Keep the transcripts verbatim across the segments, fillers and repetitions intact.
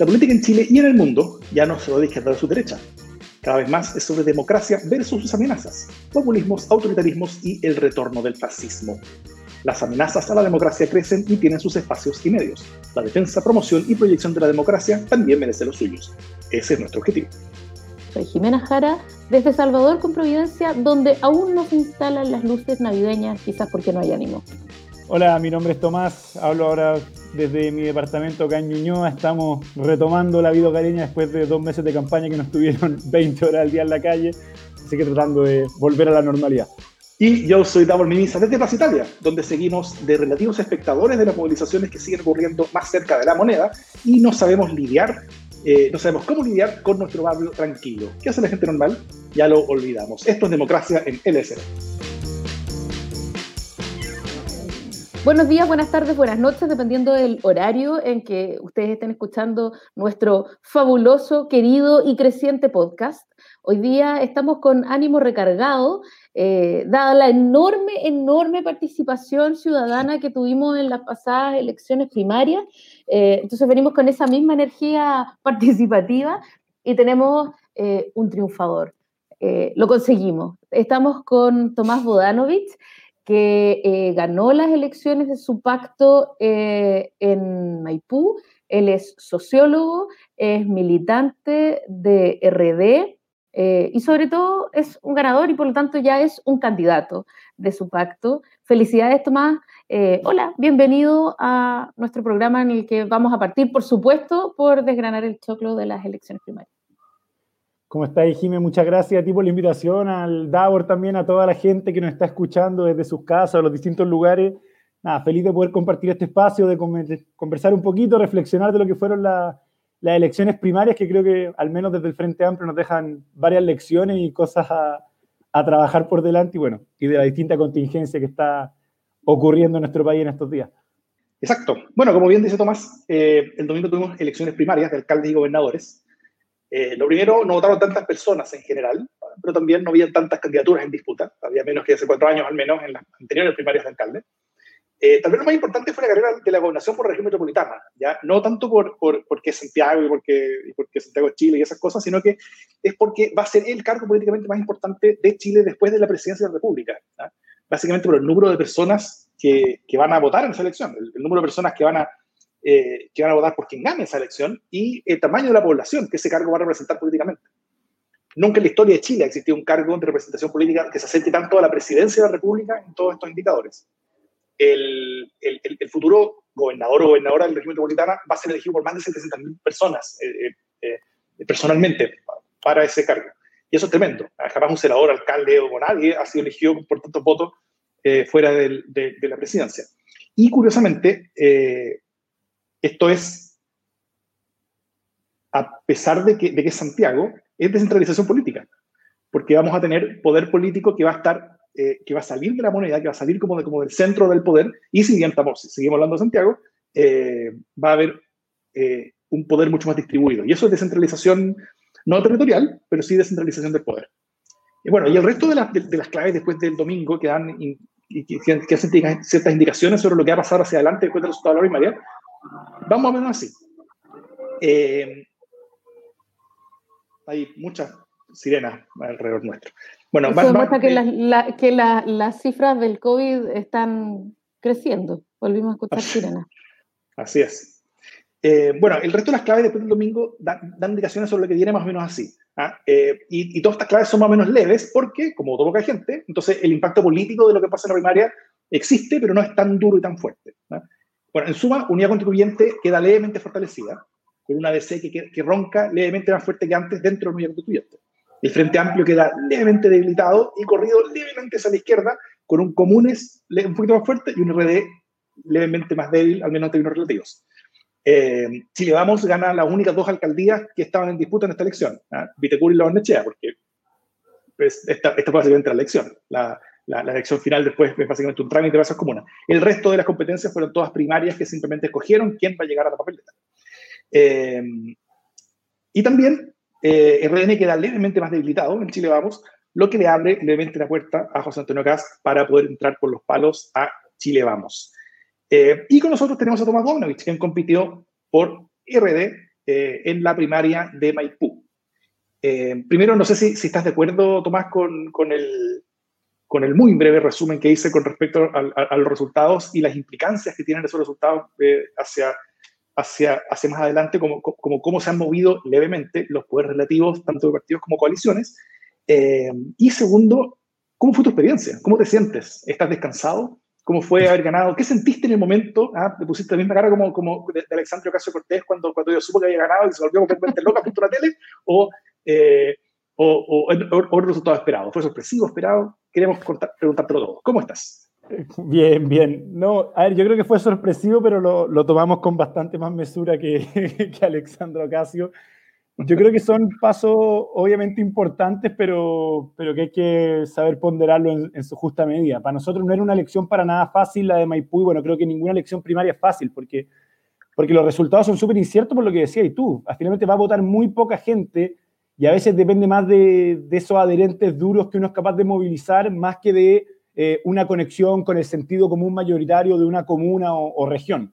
La política en Chile y en el mundo ya no es solo de izquierda o de su derecha. Cada vez más es sobre democracia versus sus amenazas, populismos, autoritarismos y el retorno del fascismo. Las amenazas a la democracia crecen y tienen sus espacios y medios. La defensa, promoción y proyección de la democracia también merece los suyos. Ese es nuestro objetivo. Soy Jimena Jara, desde Salvador con Providencia, donde aún no se instalan las luces navideñas, quizás porque no hay ánimo. Hola, mi nombre es Tomás, hablo ahora desde mi departamento acá en Ñuñoa. Estamos retomando la vida hogareña después de dos meses de campaña que nos tuvieron veinte horas al día en la calle, así que tratando de volver a la normalidad. Y yo soy Davor desde Plaza Italia, donde seguimos de relativos espectadores de las movilizaciones que siguen ocurriendo más cerca de la moneda y no sabemos lidiar, eh, no sabemos cómo lidiar con nuestro barrio tranquilo. ¿Qué hace la gente normal? Ya lo olvidamos. Esto es Democracia en L S D. Buenos días, buenas tardes, buenas noches, dependiendo del horario en que ustedes estén escuchando nuestro fabuloso, querido y creciente podcast. Hoy día estamos con ánimo recargado, eh, dada la enorme, enorme participación ciudadana que tuvimos en las pasadas elecciones primarias. Eh, entonces venimos con esa misma energía participativa y tenemos eh, un triunfador. Eh, lo conseguimos. Estamos con Tomás Vodanovic, que eh, ganó las elecciones de su pacto eh, en Maipú. Él es sociólogo, es militante de R D, Eh, y sobre todo es un ganador y por lo tanto ya es un candidato de su pacto. Felicidades, Tomás. Eh, hola, bienvenido a nuestro programa en el que vamos a partir, por supuesto, por desgranar el choclo de las elecciones primarias. ¿Cómo estáis, Jimé? Muchas gracias a ti por la invitación, al Davor también, a toda la gente que nos está escuchando desde sus casas, a los distintos lugares. Nada, feliz de poder compartir este espacio, de conversar un poquito, reflexionar de lo que fueron las las elecciones primarias, que creo que al menos desde el Frente Amplio nos dejan varias lecciones y cosas a, a trabajar por delante, y bueno, y de la distinta contingencia que está ocurriendo en nuestro país en estos días. Exacto. Bueno, como bien dice Tomás, eh, el domingo tuvimos elecciones primarias de alcaldes y gobernadores. Eh, lo primero, no votaron tantas personas en general, pero también no había tantas candidaturas en disputa. Había menos que hace cuatro años, al menos, en las anteriores primarias de alcaldes. Eh, tal vez lo más importante fue la carrera de la gobernación por la región metropolitana, ¿ya? No tanto por, por, porque Santiago y porque, y porque Santiago es Chile y esas cosas, sino que es porque va a ser el cargo políticamente más importante de Chile después de la presidencia de la República, ¿ya? Básicamente por el número de personas que, que van a votar en esa elección, el, el número de personas que van, a, eh, que van a votar por quien gane esa elección y el tamaño de la población que ese cargo va a representar políticamente. Nunca en la historia de Chile ha existido un cargo de representación política que se acerque tanto a la presidencia de la República en todos estos indicadores. El, el, el futuro gobernador o gobernadora de la región metropolitana va a ser elegido por más de setecientas mil personas eh, eh, personalmente para ese cargo. Y eso es tremendo. Jamás un senador, alcalde o nadie ha sido elegido por tantos votos eh, fuera del, de, de la presidencia. Y curiosamente, eh, esto es, a pesar de que, de que es Santiago, es descentralización política. Porque vamos a tener poder político que va a estar... Eh, que va a salir de la moneda, que va a salir como, de, como del centro del poder, y si bien estamos, si seguimos hablando de Santiago, eh, va a haber eh, un poder mucho más distribuido. Y eso es descentralización, no territorial, pero sí descentralización del poder. Y bueno, y el resto de, la, de, de las claves después del domingo que dan in, y que, que hacen ciertas indicaciones sobre lo que va a pasar hacia adelante después del resultado de la primaria, vamos a verlo así. Eh, hay muchas sirenas alrededor nuestro. Bueno, eso van, demuestra van, que, eh, la, la, que la, las cifras del COVID están creciendo. Volvimos a escuchar sirenas. Así es. Eh, bueno, el resto de las claves después del domingo dan, dan indicaciones sobre lo que viene más o menos así. ¿Ah? Eh, y, y todas estas claves son más o menos leves porque, como todo poca gente, entonces el impacto político de lo que pasa en la primaria existe, pero no es tan duro y tan fuerte, ¿no? Bueno, en suma, Unidad Constituyente queda levemente fortalecida con una D C que, que, que ronca levemente más fuerte que antes dentro de Unidad Constituyente. El Frente Amplio queda levemente debilitado y corrido levemente hacia la izquierda, con un Comunes un poquito más fuerte y un R D levemente más débil, al menos en términos relativos. Eh, Chile Vamos gana las únicas dos alcaldías que estaban en disputa en esta elección, ¿eh? Vitacura y La Barnechea, porque pues, esta, esta fue básicamente la elección. La, la, la elección final después es básicamente un trámite de esas comunas. El resto de las competencias fueron todas primarias que simplemente escogieron quién va a llegar a la papeleta. Eh, y también... Eh, R N queda levemente más debilitado en Chile Vamos, lo que le abre levemente la puerta a José Antonio Kast para poder entrar por los palos a Chile Vamos. Eh, y con nosotros tenemos a Tomás Vodanovic, quien compitió por R D, eh, en la primaria de Maipú. Eh, primero, no sé si, si estás de acuerdo, Tomás, con, con, el, con el muy breve resumen que hice con respecto al, a, a los resultados y las implicancias que tienen esos resultados eh, hacia, hacia, hacia más adelante, como, como cómo se han movido levemente los poderes relativos, tanto de partidos como coaliciones. Eh, y segundo, ¿cómo fue tu experiencia? ¿Cómo te sientes? ¿Estás descansado? ¿Cómo fue haber ganado? ¿Qué sentiste en el momento? Ah, te pusiste la misma cara como, como de, de Alexandria Ocasio-Cortez cuando, cuando yo supo que había ganado y se volvió completamente loca junto a la tele, o... Eh, o, o, o, o resultado esperado. ¿Fue sorpresivo, esperado? Queremos preguntártelo todo. ¿Cómo estás? Bien, bien. No, a ver, yo creo que fue sorpresivo, pero lo, lo tomamos con bastante más mesura que, que Alexandra Ocasio. Yo creo que son pasos obviamente importantes, pero, pero que hay que saber ponderarlo en, en su justa medida. Para nosotros no era una elección para nada fácil la de Maipú, y bueno, creo que ninguna elección primaria es fácil, porque, porque los resultados son súper inciertos por lo que decías y tú. Finalmente va a votar muy poca gente, y a veces depende más de, de esos adherentes duros que uno es capaz de movilizar, más que de eh, una conexión con el sentido común mayoritario de una comuna o, o región.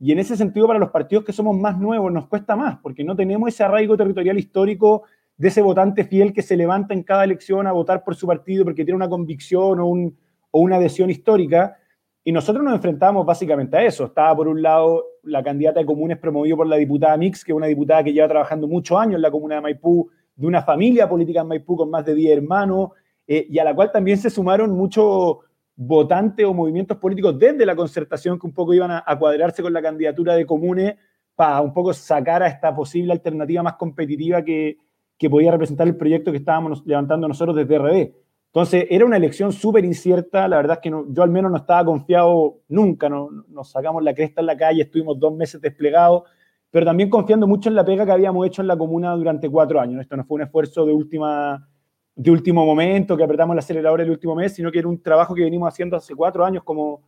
Y en ese sentido, para los partidos que somos más nuevos, nos cuesta más, porque no tenemos ese arraigo territorial histórico de ese votante fiel que se levanta en cada elección a votar por su partido porque tiene una convicción o, un, o una adhesión histórica. Y nosotros nos enfrentamos básicamente a eso. Estaba, por un lado, la candidata de Comunes promovida por la diputada Mix, que es una diputada que lleva trabajando muchos años en la comuna de Maipú, de una familia política en Maipú con más de diez hermanos, eh, y a la cual también se sumaron muchos votantes o movimientos políticos desde la concertación que un poco iban a, a cuadrarse con la candidatura de Comunes para un poco sacar a esta posible alternativa más competitiva que, que podía representar el proyecto que estábamos levantando nosotros desde R D. Entonces, era una elección súper incierta. La verdad es que no, yo al menos no estaba confiado nunca, no, nos sacamos la cresta en la calle, estuvimos dos meses desplegados, pero también confiando mucho en la pega que habíamos hecho en la comuna durante cuatro años. Esto no fue un esfuerzo de, última, de último momento, que apretamos el acelerador el último mes, sino que era un trabajo que venimos haciendo hace cuatro años como,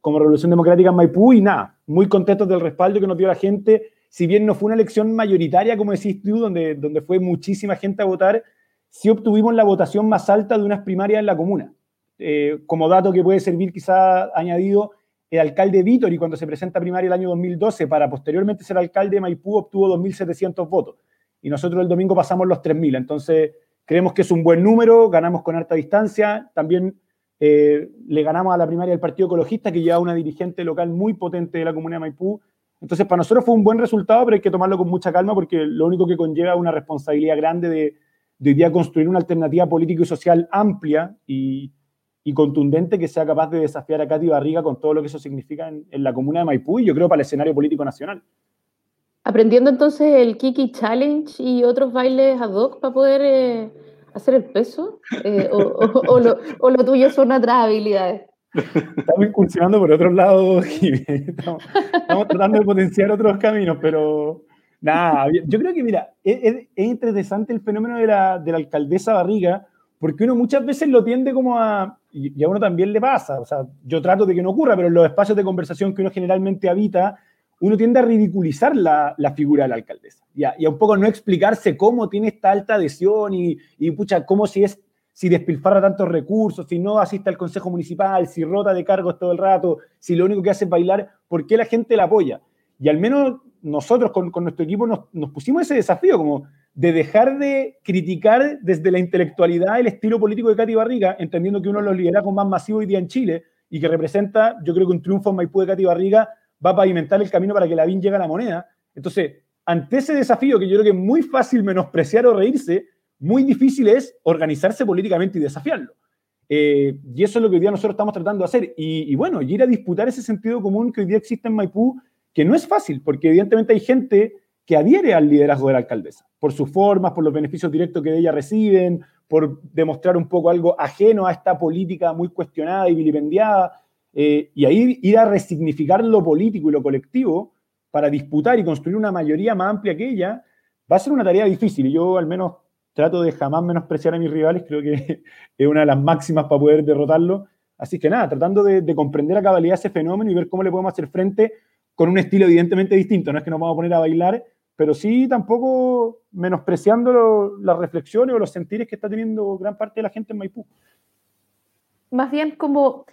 como Revolución Democrática en Maipú, y nada, muy contentos del respaldo que nos dio la gente. Si bien no fue una elección mayoritaria, como decís tú, donde, donde fue muchísima gente a votar, sí obtuvimos la votación más alta de unas primarias en la comuna. Eh, como dato que puede servir quizá añadido, el alcalde Vítori, cuando se presenta a primaria el año dos mil doce, para posteriormente ser alcalde de Maipú, obtuvo dos mil setecientos votos. Y nosotros el domingo pasamos los tres mil. Entonces, creemos que es un buen número, ganamos con harta distancia. También eh, le ganamos a la primaria del Partido Ecologista, que lleva una dirigente local muy potente de la comuna de Maipú. Entonces, para nosotros fue un buen resultado, pero hay que tomarlo con mucha calma, porque lo único que conlleva es una responsabilidad grande de, de hoy día construir una alternativa política y social amplia y... y contundente, que sea capaz de desafiar a Katy Barriga con todo lo que eso significa en, en la comuna de Maipú y yo creo para el escenario político nacional. Aprendiendo entonces el Kiki Challenge y otros bailes ad hoc para poder eh, hacer el peso, eh, o, o, o, lo, o lo tuyo son otras habilidades. Estamos incursionando por otros lados, estamos, estamos tratando de potenciar otros caminos, pero nada, yo creo que mira, es, es, es interesante el fenómeno de la, de la alcaldesa Barriga, porque uno muchas veces lo tiende como a... Y a uno también le pasa, o sea, yo trato de que no ocurra, pero en los espacios de conversación que uno generalmente habita, uno tiende a ridiculizar la, la figura de la alcaldesa. Y a, y a un poco no explicarse cómo tiene esta alta adhesión y, y pucha, cómo si es si despilfarra tantos recursos, si no asiste al Consejo Municipal, si rota de cargos todo el rato, si lo único que hace es bailar, ¿por qué la gente la apoya? Y al menos nosotros con, con nuestro equipo nos, nos pusimos ese desafío, como... de dejar de criticar desde la intelectualidad el estilo político de Katy Barriga, entendiendo que uno de los liderazgos más masivos hoy día en Chile y que representa, yo creo que un triunfo en Maipú de Katy Barriga va a pavimentar el camino para que la Vin llegue a la moneda. Entonces, ante ese desafío que yo creo que es muy fácil menospreciar o reírse, muy difícil es organizarse políticamente y desafiarlo. Eh, y eso es lo que hoy día nosotros estamos tratando de hacer. Y, y bueno, ir a disputar ese sentido común que hoy día existe en Maipú, que no es fácil, porque evidentemente hay gente que adhiere al liderazgo de la alcaldesa, por sus formas, por los beneficios directos que de ella reciben, por demostrar un poco algo ajeno a esta política muy cuestionada y vilipendiada, eh, y ahí ir a resignificar lo político y lo colectivo para disputar y construir una mayoría más amplia que ella, va a ser una tarea difícil, y yo al menos trato de jamás menospreciar a mis rivales, creo que es una de las máximas para poder derrotarlo, así que nada, tratando de, de comprender a cabalidad ese fenómeno y ver cómo le podemos hacer frente con un estilo evidentemente distinto, no es que nos vamos a poner a bailar, pero sí tampoco menospreciando lo, las reflexiones o los sentires que está teniendo gran parte de la gente en Maipú. Más bien como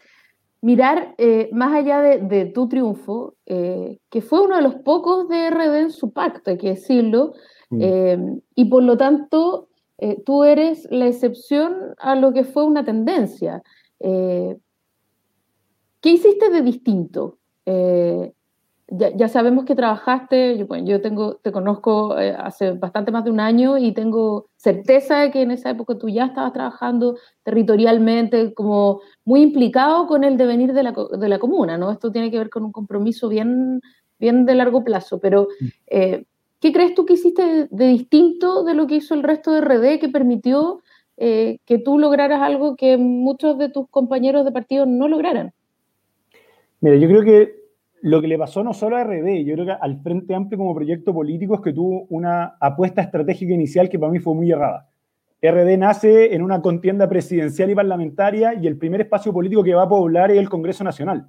mirar eh, más allá de, de tu triunfo, eh, que fue uno de los pocos de R D en su pacto, hay que decirlo, mm. eh, y por lo tanto eh, tú eres la excepción a lo que fue una tendencia. Eh, ¿Qué hiciste de distinto? Eh, ya, ya sabemos que trabajaste, yo, bueno, yo tengo, te conozco eh, hace bastante más de un año y tengo certeza de que en esa época tú ya estabas trabajando territorialmente, como muy implicado con el devenir de la, de la comuna, ¿no? Esto tiene que ver con un compromiso bien, bien de largo plazo, pero eh, ¿qué crees tú que hiciste de, de distinto de lo que hizo el resto de R D que permitió eh, que tú lograras algo que muchos de tus compañeros de partido no lograran? Mira, yo creo que lo que le pasó no solo a R D, yo creo que al Frente Amplio como proyecto político es que tuvo una apuesta estratégica inicial que para mí fue muy errada. R D nace en una contienda presidencial y parlamentaria y el primer espacio político que va a poblar es el Congreso Nacional.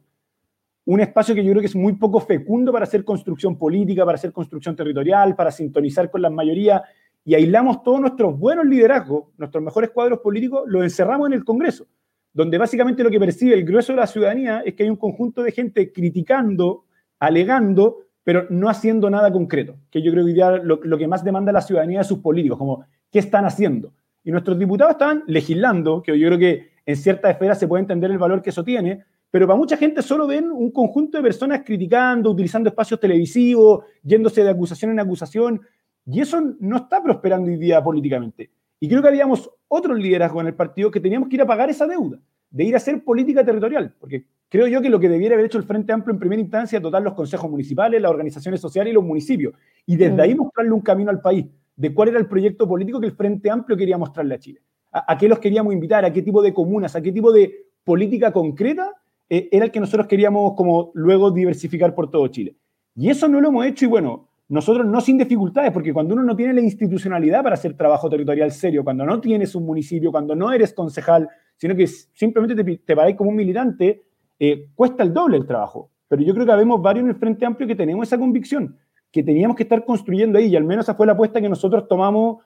Un espacio que yo creo que es muy poco fecundo para hacer construcción política, para hacer construcción territorial, para sintonizar con las mayorías, y aislamos todos nuestros buenos liderazgos, nuestros mejores cuadros políticos, los encerramos en el Congreso, donde básicamente lo que percibe el grueso de la ciudadanía es que hay un conjunto de gente criticando, alegando, pero no haciendo nada concreto, que yo creo que hoy día lo, lo que más demanda la ciudadanía de sus políticos, como ¿qué están haciendo? Y nuestros diputados estaban legislando, que yo creo que en cierta esfera se puede entender el valor que eso tiene, pero para mucha gente solo ven un conjunto de personas criticando, utilizando espacios televisivos, yéndose de acusación en acusación, y eso no está prosperando hoy día políticamente. Y creo que habíamos otro liderazgo en el partido que teníamos que ir a pagar esa deuda, de ir a hacer política territorial, porque creo yo que lo que debiera haber hecho el Frente Amplio en primera instancia es dotar los consejos municipales, las organizaciones sociales y los municipios, y desde ahí mostrarle un camino al país, de cuál era el proyecto político que el Frente Amplio quería mostrarle a Chile, a, a qué los queríamos invitar, a qué tipo de comunas, a qué tipo de política concreta eh, era el que nosotros queríamos como luego diversificar por todo Chile. Y eso no lo hemos hecho, y bueno, nosotros no sin dificultades, porque cuando uno no tiene la institucionalidad para hacer trabajo territorial serio, cuando no tienes un municipio, cuando no eres concejal, sino que simplemente te, te paráis como un militante, eh, cuesta el doble el trabajo. Pero yo creo que habemos varios en el Frente Amplio que tenemos esa convicción, que teníamos que estar construyendo ahí, y al menos esa fue la apuesta que nosotros tomamos,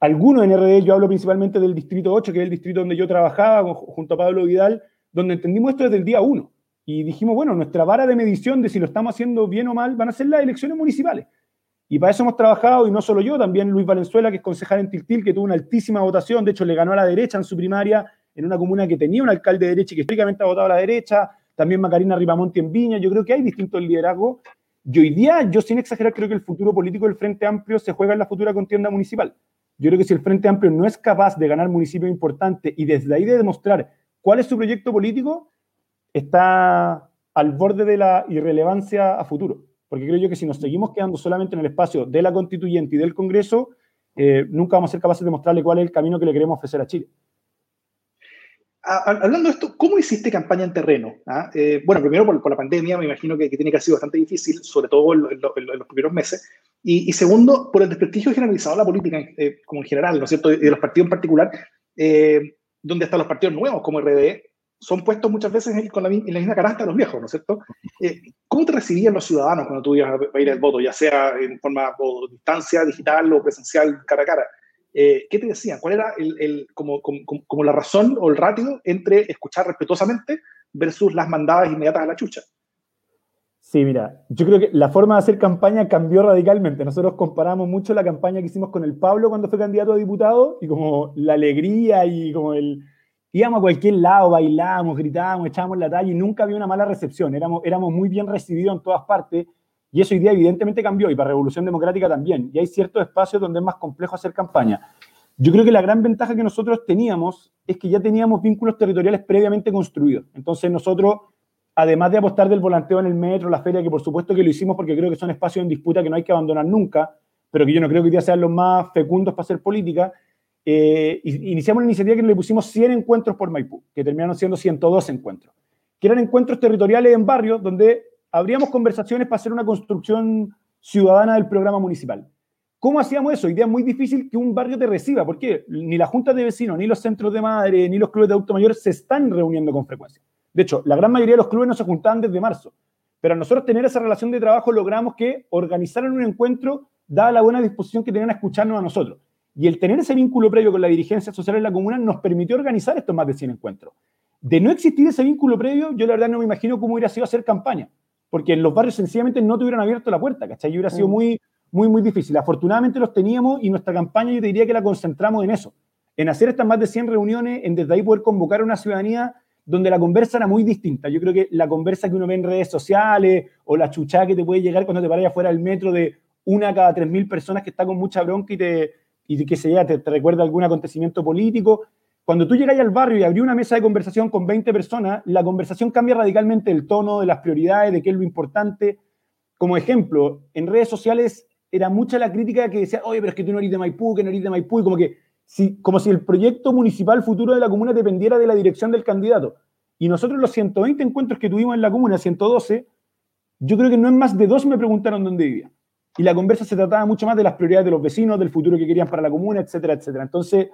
algunos en R D, yo hablo principalmente del Distrito ocho, que es el distrito donde yo trabajaba junto a Pablo Vidal, donde entendimos esto desde el día uno. Y dijimos, bueno, nuestra vara de medición de si lo estamos haciendo bien o mal van a ser las elecciones municipales. Y para eso hemos trabajado, y no solo yo, también Luis Valenzuela, que es concejal en Tiltil, que tuvo una altísima votación, de hecho le ganó a la derecha en su primaria, en una comuna que tenía un alcalde de derecha y que históricamente ha votado a la derecha, también Macarena Ripamonti en Viña. Yo creo que hay distintos liderazgos. Y hoy día, yo sin exagerar, creo que el futuro político del Frente Amplio se juega en la futura contienda municipal. Yo creo que si el Frente Amplio no es capaz de ganar municipios importantes y desde ahí de demostrar cuál es su proyecto político, está al borde de la irrelevancia a futuro, porque creo yo que si nos seguimos quedando solamente en el espacio de la Constituyente y del Congreso, eh, nunca vamos a ser capaces de mostrarle cuál es el camino que le queremos ofrecer a Chile. Hablando de esto, ¿cómo hiciste campaña en terreno? ¿Ah? Eh, bueno, primero por, por la pandemia, me imagino que, que tiene que haber sido bastante difícil, sobre todo en, lo, en, lo, en los primeros meses, y, y segundo, por el desprestigio generalizado de la política, eh, como en general, ¿no es cierto?, y de los partidos en particular, eh, donde están los partidos nuevos como R D, son puestos muchas veces en, con la, en la misma canasta de los viejos, ¿no es cierto? Eh, ¿Cómo te recibían los ciudadanos cuando tú ibas a ir al voto, ya sea en forma o distancia, digital o presencial, cara a cara? Eh, ¿Qué te decían? ¿Cuál era el, el, como, como, como la razón o el ratio entre escuchar respetuosamente versus las mandadas inmediatas a la chucha? Sí, mira, yo creo que la forma de hacer campaña cambió radicalmente. Nosotros comparamos mucho la campaña que hicimos con el Pablo cuando fue candidato a diputado y como la alegría y como el... Íbamos a cualquier lado, bailábamos, gritábamos, echábamos la talla y nunca había una mala recepción. Éramos, éramos muy bien recibidos en todas partes y eso hoy día evidentemente cambió y para Revolución Democrática también. Y hay ciertos espacios donde es más complejo hacer campaña. Yo creo que la gran ventaja que nosotros teníamos es que ya teníamos vínculos territoriales previamente construidos. Entonces nosotros, además de apostar del volanteo en el metro, la feria, que por supuesto que lo hicimos porque creo que son espacios en disputa que no hay que abandonar nunca, pero que yo no creo que hoy día sean los más fecundos para hacer política, Eh, iniciamos una iniciativa que le pusimos cien encuentros por Maipú, que terminaron siendo ciento dos encuentros, que eran encuentros territoriales en barrios donde abríamos conversaciones para hacer una construcción ciudadana del programa municipal. ¿Cómo hacíamos eso? Hoy día es muy difícil que un barrio te reciba, porque ni las juntas de vecinos, ni los centros de madres, ni los clubes de adultos mayores se están reuniendo con frecuencia. De hecho, la gran mayoría de los clubes no se juntaban desde marzo, pero a nosotros tener esa relación de trabajo logramos que organizaran un encuentro dada la buena disposición que tenían a escucharnos a nosotros. Y el tener ese vínculo previo con la dirigencia social en la comuna nos permitió organizar estos más de cien encuentros. De no existir ese vínculo previo, yo la verdad no me imagino cómo hubiera sido hacer campaña, porque en los barrios sencillamente no te hubieran abierto la puerta, ¿cachai? Y hubiera sido muy, muy, muy difícil. Afortunadamente los teníamos y nuestra campaña yo te diría que la concentramos en eso, en hacer estas más de cien reuniones, en desde ahí poder convocar a una ciudadanía donde la conversa era muy distinta. Yo creo que la conversa que uno ve en redes sociales o la chuchada que te puede llegar cuando te paras afuera del metro de una cada tres mil personas que está con mucha bronca y, te, y que se, ya, te, te recuerda algún acontecimiento político. Cuando tú llegas al barrio y abrís una mesa de conversación con veinte personas, la conversación cambia radicalmente el tono de las prioridades, de qué es lo importante. Como ejemplo, en redes sociales era mucha la crítica que decía, oye, pero es que tú no eres de Maipú, que no eres de Maipú, y como que Si, como si el proyecto municipal futuro de la comuna dependiera de la dirección del candidato. Y nosotros los ciento veinte encuentros que tuvimos en la comuna, ciento doce, yo creo que no en más de dos me preguntaron dónde vivía. Y la conversa se trataba mucho más de las prioridades de los vecinos, del futuro que querían para la comuna, etcétera, etcétera. Entonces,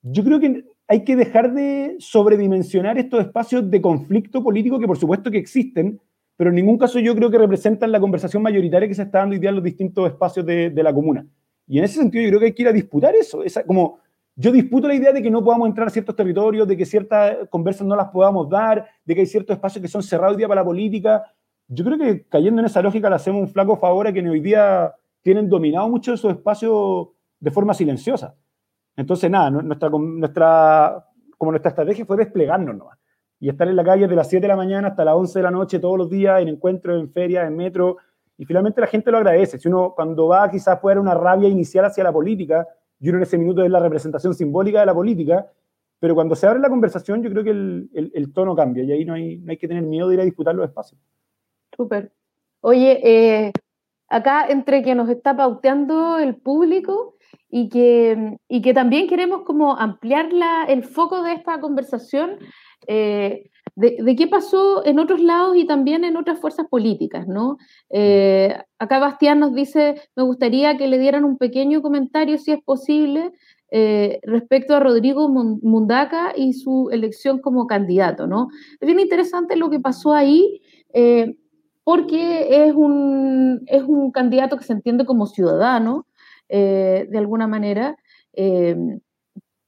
yo creo que hay que dejar de sobredimensionar estos espacios de conflicto político que por supuesto que existen, pero en ningún caso yo creo que representan la conversación mayoritaria que se está dando hoy día en los distintos espacios de, de la comuna. Y en ese sentido yo creo que hay que ir a disputar eso, esa, como... Yo disputo la idea de que no podamos entrar a ciertos territorios, de que ciertas conversas no las podamos dar, de que hay ciertos espacios que son cerrados hoy día para la política. Yo creo que cayendo en esa lógica le hacemos un flaco favor a quienes hoy día tienen dominado mucho esos espacios de forma silenciosa. Entonces, nada, nuestra, nuestra, como nuestra estrategia fue desplegarnos nomás y estar en la calle de las siete de la mañana hasta las once de la noche todos los días, en encuentros, en ferias, en metro, y finalmente la gente lo agradece. Si uno cuando va quizás puede haber una rabia inicial hacia la política, yo creo que en ese minuto es la representación simbólica de la política, pero cuando se abre la conversación yo creo que el, el, el tono cambia y ahí no hay, no hay que tener miedo de ir a disputar los espacios. Súper. Oye, eh, acá entre que nos está pauteando el público y que, y que también queremos como ampliar la, el foco de esta conversación, eh, de, de qué pasó en otros lados y también en otras fuerzas políticas, ¿no? Eh, acá Bastián nos dice, me gustaría que le dieran un pequeño comentario, si es posible, eh, respecto a Rodrigo Mundaca y su elección como candidato, ¿no? Es bien interesante lo que pasó ahí, eh, porque es un, es un candidato que se entiende como ciudadano, eh, de alguna manera, eh,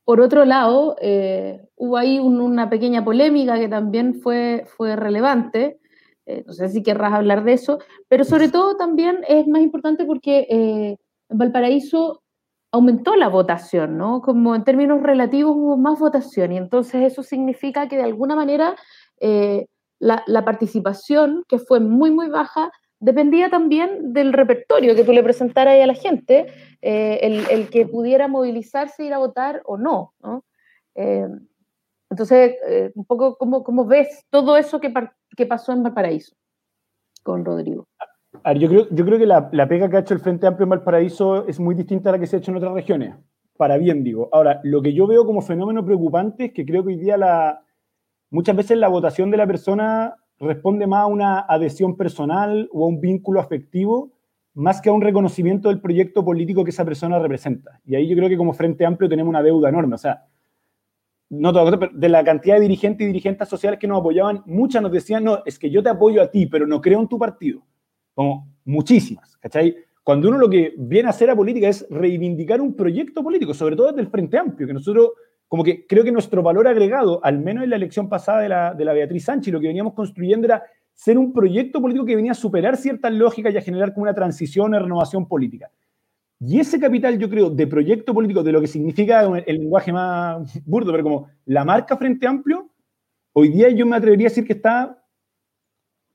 por otro lado, eh, hubo ahí un, una pequeña polémica que también fue, fue relevante, eh, no sé si querrás hablar de eso, pero sobre todo también es más importante porque eh, en Valparaíso aumentó la votación, ¿no? Como en términos relativos hubo más votación, y entonces eso significa que de alguna manera eh, la, la participación, que fue muy, muy baja, dependía también del repertorio que tú le presentaras a la gente, eh, el, el que pudiera movilizarse, ir a votar o no, ¿no? Eh, entonces, eh, un poco, ¿cómo, cómo ves todo eso que, par- que pasó en Valparaíso con Rodrigo? A ver, yo creo, yo creo que la, la pega que ha hecho el Frente Amplio en Valparaíso es muy distinta a la que se ha hecho en otras regiones, para bien digo. Ahora, lo que yo veo como fenómeno preocupante es que creo que hoy día la, muchas veces la votación de la persona responde más a una adhesión personal o a un vínculo afectivo más que a un reconocimiento del proyecto político que esa persona representa. Y ahí yo creo que como Frente Amplio tenemos una deuda enorme. O sea, no todo, pero de la cantidad de dirigentes y dirigentas sociales que nos apoyaban, muchas nos decían, no, es que yo te apoyo a ti, pero no creo en tu partido. Como muchísimas, ¿cachai? Cuando uno lo que viene a hacer a política es reivindicar un proyecto político, sobre todo desde el Frente Amplio, que nosotros... Como que creo que nuestro valor agregado, al menos en la elección pasada de la, de la Beatriz Sánchez, lo que veníamos construyendo era ser un proyecto político que venía a superar ciertas lógicas y a generar como una transición, una renovación política. Y ese capital, yo creo, de proyecto político, de lo que significa el lenguaje más burdo, pero como la marca Frente Amplio, hoy día yo me atrevería a decir que está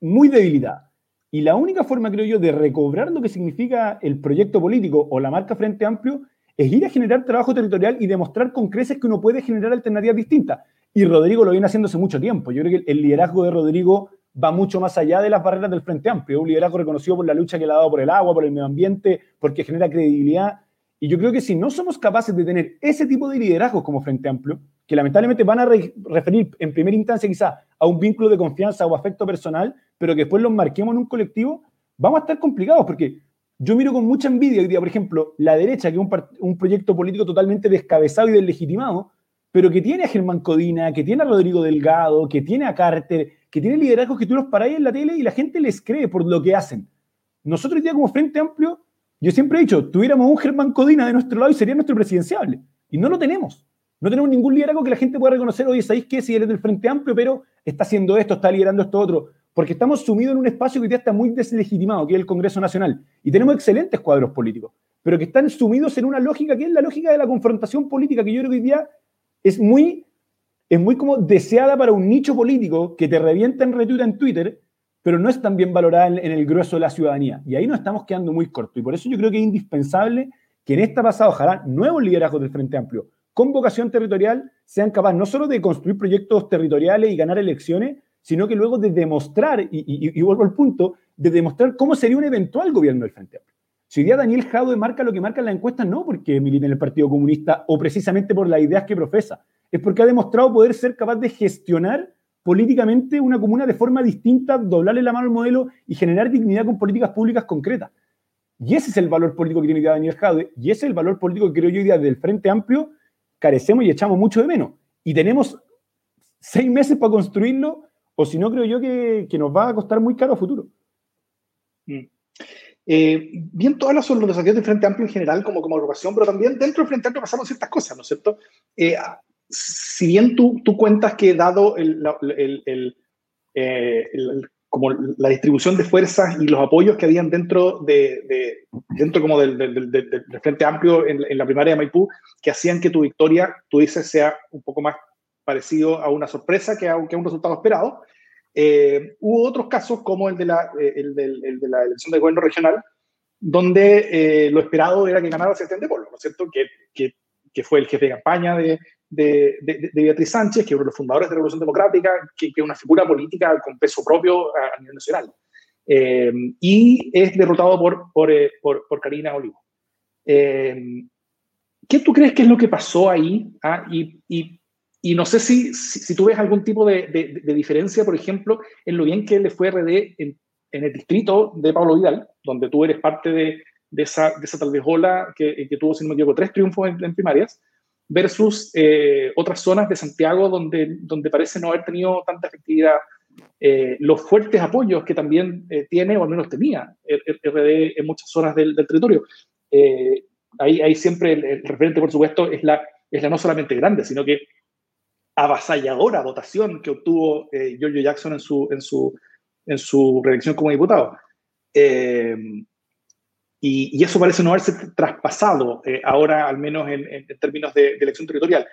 muy debilitada. Y la única forma, creo yo, de recobrar lo que significa el proyecto político o la marca Frente Amplio es ir a generar trabajo territorial y demostrar con creces que uno puede generar alternativas distintas. Y Rodrigo lo viene haciendo hace mucho tiempo. Yo creo que el liderazgo de Rodrigo va mucho más allá de las barreras del Frente Amplio. Un liderazgo reconocido por la lucha que le ha dado por el agua, por el medio ambiente, porque genera credibilidad. Y yo creo que si no somos capaces de tener ese tipo de liderazgos como Frente Amplio, que lamentablemente van a re- referir en primera instancia quizás a un vínculo de confianza o afecto personal, pero que después los marquemos en un colectivo, vamos a estar complicados porque... Yo miro con mucha envidia hoy día, por ejemplo, la derecha, que es un, part- un proyecto político totalmente descabezado y deslegitimado, pero que tiene a Germán Codina, que tiene a Rodrigo Delgado, que tiene a Carter, que tiene liderazgos que tú los parás en la tele y la gente les cree por lo que hacen. Nosotros hoy día como Frente Amplio, yo siempre he dicho, tuviéramos un Germán Codina de nuestro lado y sería nuestro presidenciable. Y no lo tenemos. No tenemos ningún liderazgo que la gente pueda reconocer, oye, ¿sabéis qué? Si él es del Frente Amplio, pero está haciendo esto, está liderando esto otro. Porque estamos sumidos en un espacio que ya está muy deslegitimado, que es el Congreso Nacional. Y tenemos excelentes cuadros políticos, pero que están sumidos en una lógica que es la lógica de la confrontación política, que yo creo que hoy día es muy, es muy como deseada para un nicho político que te revienta en retweet en Twitter, pero no es tan bien valorada en, en el grueso de la ciudadanía. Y ahí nos estamos quedando muy cortos. Y por eso yo creo que es indispensable que en esta pasada, ojalá, nuevos liderazgos del Frente Amplio, con vocación territorial, sean capaces no solo de construir proyectos territoriales y ganar elecciones, sino que luego de demostrar, y, y, y vuelvo al punto, de demostrar cómo sería un eventual gobierno del Frente Amplio. Si hoy día Daniel Jadue marca lo que marca en la encuesta, no porque milita en el Partido Comunista o precisamente por las ideas que profesa, es porque ha demostrado poder ser capaz de gestionar políticamente una comuna de forma distinta, doblarle la mano al modelo y generar dignidad con políticas públicas concretas. Y ese es el valor político que tiene Daniel Jadue, y ese es el valor político que creo yo hoy día del Frente Amplio carecemos y echamos mucho de menos. Y tenemos seis meses para construirlo, o si no creo yo que, que nos va a costar muy caro a futuro. Mm. Eh, bien, todas las organizaciones del Frente Amplio en general como, como agrupación, pero también dentro del Frente Amplio pasaron ciertas cosas, ¿no es cierto? Eh, si bien tú, tú cuentas que dado el, el, el, eh, el, como la distribución de fuerzas y los apoyos que habían dentro, de, de, dentro como del, del, del, del Frente Amplio en, en la primaria de Maipú, que hacían que tu victoria, tú dices, sea un poco más parecido a una sorpresa que a, que a un resultado esperado. Eh, hubo otros casos como el de la, eh, el de, el de la elección de gobierno regional, donde eh, lo esperado era que ganara Sebastián Depolo, ¿no es cierto? Que, que, que fue el jefe de campaña de, de, de, de Beatriz Sánchez, que uno de los fundadores de la Revolución Democrática, que es una figura política con peso propio a, a nivel nacional. Eh, y es derrotado por, por, eh, por, por Karina Olivo. Eh, ¿Qué tú crees que es lo que pasó ahí? ¿Ah? Y, y Y no sé si, si, si tú ves algún tipo de, de, de diferencia, por ejemplo, en lo bien que le fue R D en, en el distrito de Pablo Vidal, donde tú eres parte de, de, esa, de esa tal vez ola que, que tuvo, si no me equivoco, tres triunfos en, en primarias, versus eh, otras zonas de Santiago donde, donde parece no haber tenido tanta efectividad eh, los fuertes apoyos que también eh, tiene, o al menos tenía, el, el R D en muchas zonas del, del territorio. Eh, ahí, ahí siempre el, el referente, por supuesto, es la, es la no solamente grande, sino que avasalladora votación que obtuvo eh, Giorgio Jackson en su, en su, en su reelección como diputado. Eh, y, y eso parece no haberse traspasado eh, ahora, al menos en, en términos de, de elección territorial.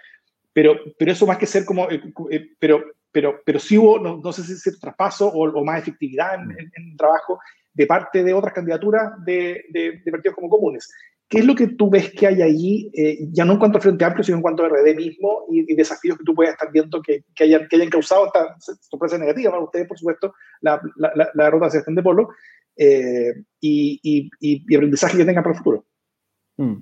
Pero, pero eso más que ser como... Eh, eh, pero, pero, pero sí hubo, no, no sé si cierto traspaso o, o más efectividad en, en, en trabajo de parte de otras candidaturas de, de, de partidos como Comunes. ¿Qué es lo que tú ves que hay allí, eh, ya no en cuanto al Frente Amplio, sino en cuanto a R D mismo y, y desafíos que tú puedas estar viendo que, que, hayan, que hayan causado esta sorpresa negativa para ustedes, por supuesto, la, la, la, la derrota de Sebastián Depolo eh, y, y, y, y aprendizaje que tengan para el futuro? Mm.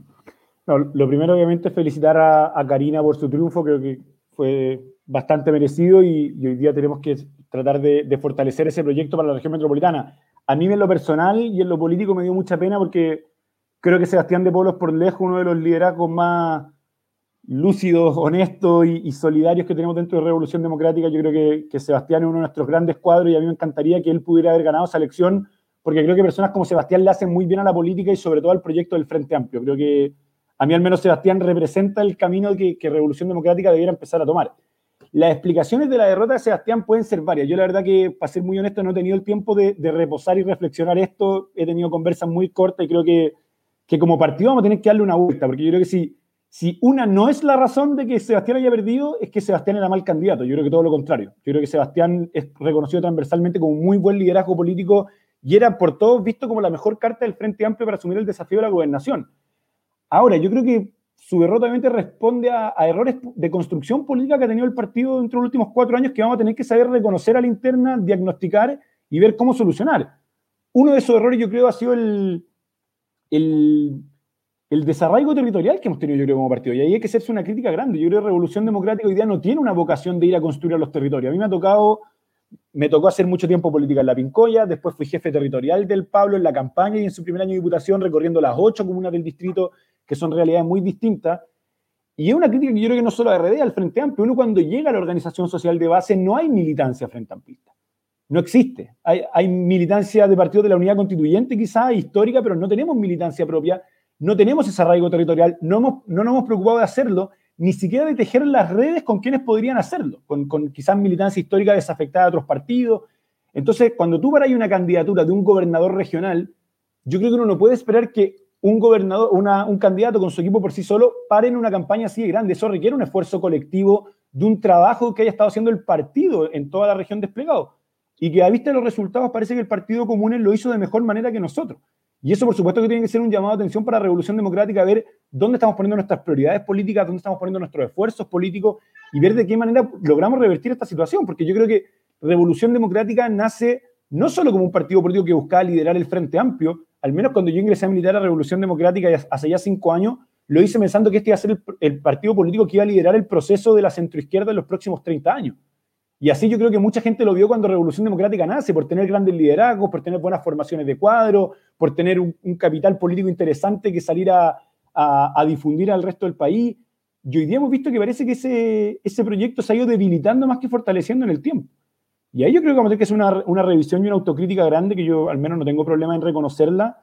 No, lo primero, obviamente, es felicitar a, a Karina por su triunfo. Creo que fue bastante merecido y, y hoy día tenemos que tratar de, de fortalecer ese proyecto para la región metropolitana. A mí en lo personal y en lo político me dio mucha pena porque... creo que Sebastián Depolo es por lejos uno de los liderazgos más lúcidos, honestos y, y solidarios que tenemos dentro de Revolución Democrática. Yo creo que, que Sebastián es uno de nuestros grandes cuadros y a mí me encantaría que él pudiera haber ganado esa elección porque creo que personas como Sebastián le hacen muy bien a la política y sobre todo al proyecto del Frente Amplio. Creo que a mí al menos Sebastián representa el camino que, que Revolución Democrática debiera empezar a tomar. Las explicaciones de la derrota de Sebastián pueden ser varias. Yo la verdad que, para ser muy honesto, no he tenido el tiempo de, de reposar y reflexionar esto. He tenido conversas muy cortas y creo que que como partido vamos a tener que darle una vuelta, porque yo creo que si, si una no es la razón de que Sebastián haya perdido, es que Sebastián era mal candidato. Yo creo que todo lo contrario. Yo creo que Sebastián es reconocido transversalmente como un muy buen liderazgo político y era por todos visto como la mejor carta del Frente Amplio para asumir el desafío de la gobernación. Ahora, yo creo que su derrota obviamente responde a, a errores de construcción política que ha tenido el partido dentro de los últimos cuatro años que vamos a tener que saber reconocer a la interna, diagnosticar y ver cómo solucionar. Uno de esos errores yo creo ha sido el... El, el desarraigo territorial que hemos tenido yo creo como partido, y ahí hay que hacerse una crítica grande. Yo creo que Revolución Democrática hoy día no tiene una vocación de ir a construir a los territorios. A mí me ha tocado me tocó hacer mucho tiempo política en La Pincoya, después fui jefe territorial del Pablo en la campaña y en su primer año de diputación recorriendo las ocho comunas del distrito, que son realidades muy distintas, y es una crítica que yo creo que no solo a R D, al Frente Amplio. Uno cuando llega a la organización social de base no hay militancia frente amplista. No existe. Hay, hay militancia de partidos de la Unidad Constituyente, quizá histórica, pero no tenemos militancia propia, no tenemos ese arraigo territorial, no, hemos, no nos hemos preocupado de hacerlo, ni siquiera de tejer las redes con quienes podrían hacerlo, con, con quizás militancia histórica desafectada de otros partidos. Entonces, cuando tú paras una candidatura de un gobernador regional, yo creo que uno no puede esperar que un gobernador, una, un candidato con su equipo por sí solo pare en una campaña así de grande. Eso requiere un esfuerzo colectivo de un trabajo que haya estado haciendo el partido en toda la región desplegado. Y que a vista de los resultados parece que el Partido Comunes lo hizo de mejor manera que nosotros. Y eso, por supuesto, que tiene que ser un llamado de atención para la Revolución Democrática, a ver dónde estamos poniendo nuestras prioridades políticas, dónde estamos poniendo nuestros esfuerzos políticos y ver de qué manera logramos revertir esta situación. Porque yo creo que Revolución Democrática nace no solo como un partido político que buscaba liderar el Frente Amplio. Al menos cuando yo ingresé a militar a la Revolución Democrática hace ya cinco años, lo hice pensando que este iba a ser el, el partido político que iba a liderar el proceso de la centroizquierda en los próximos treinta años. Y así yo creo que mucha gente lo vio cuando Revolución Democrática nace, por tener grandes liderazgos, por tener buenas formaciones de cuadro, por tener un, un capital político interesante que salir a, a, a difundir al resto del país. Y hoy día hemos visto que parece que ese, ese proyecto se ha ido debilitando más que fortaleciendo en el tiempo. Y ahí yo creo que vamos a tener que hacer una, una revisión y una autocrítica grande, que yo al menos no tengo problema en reconocerla,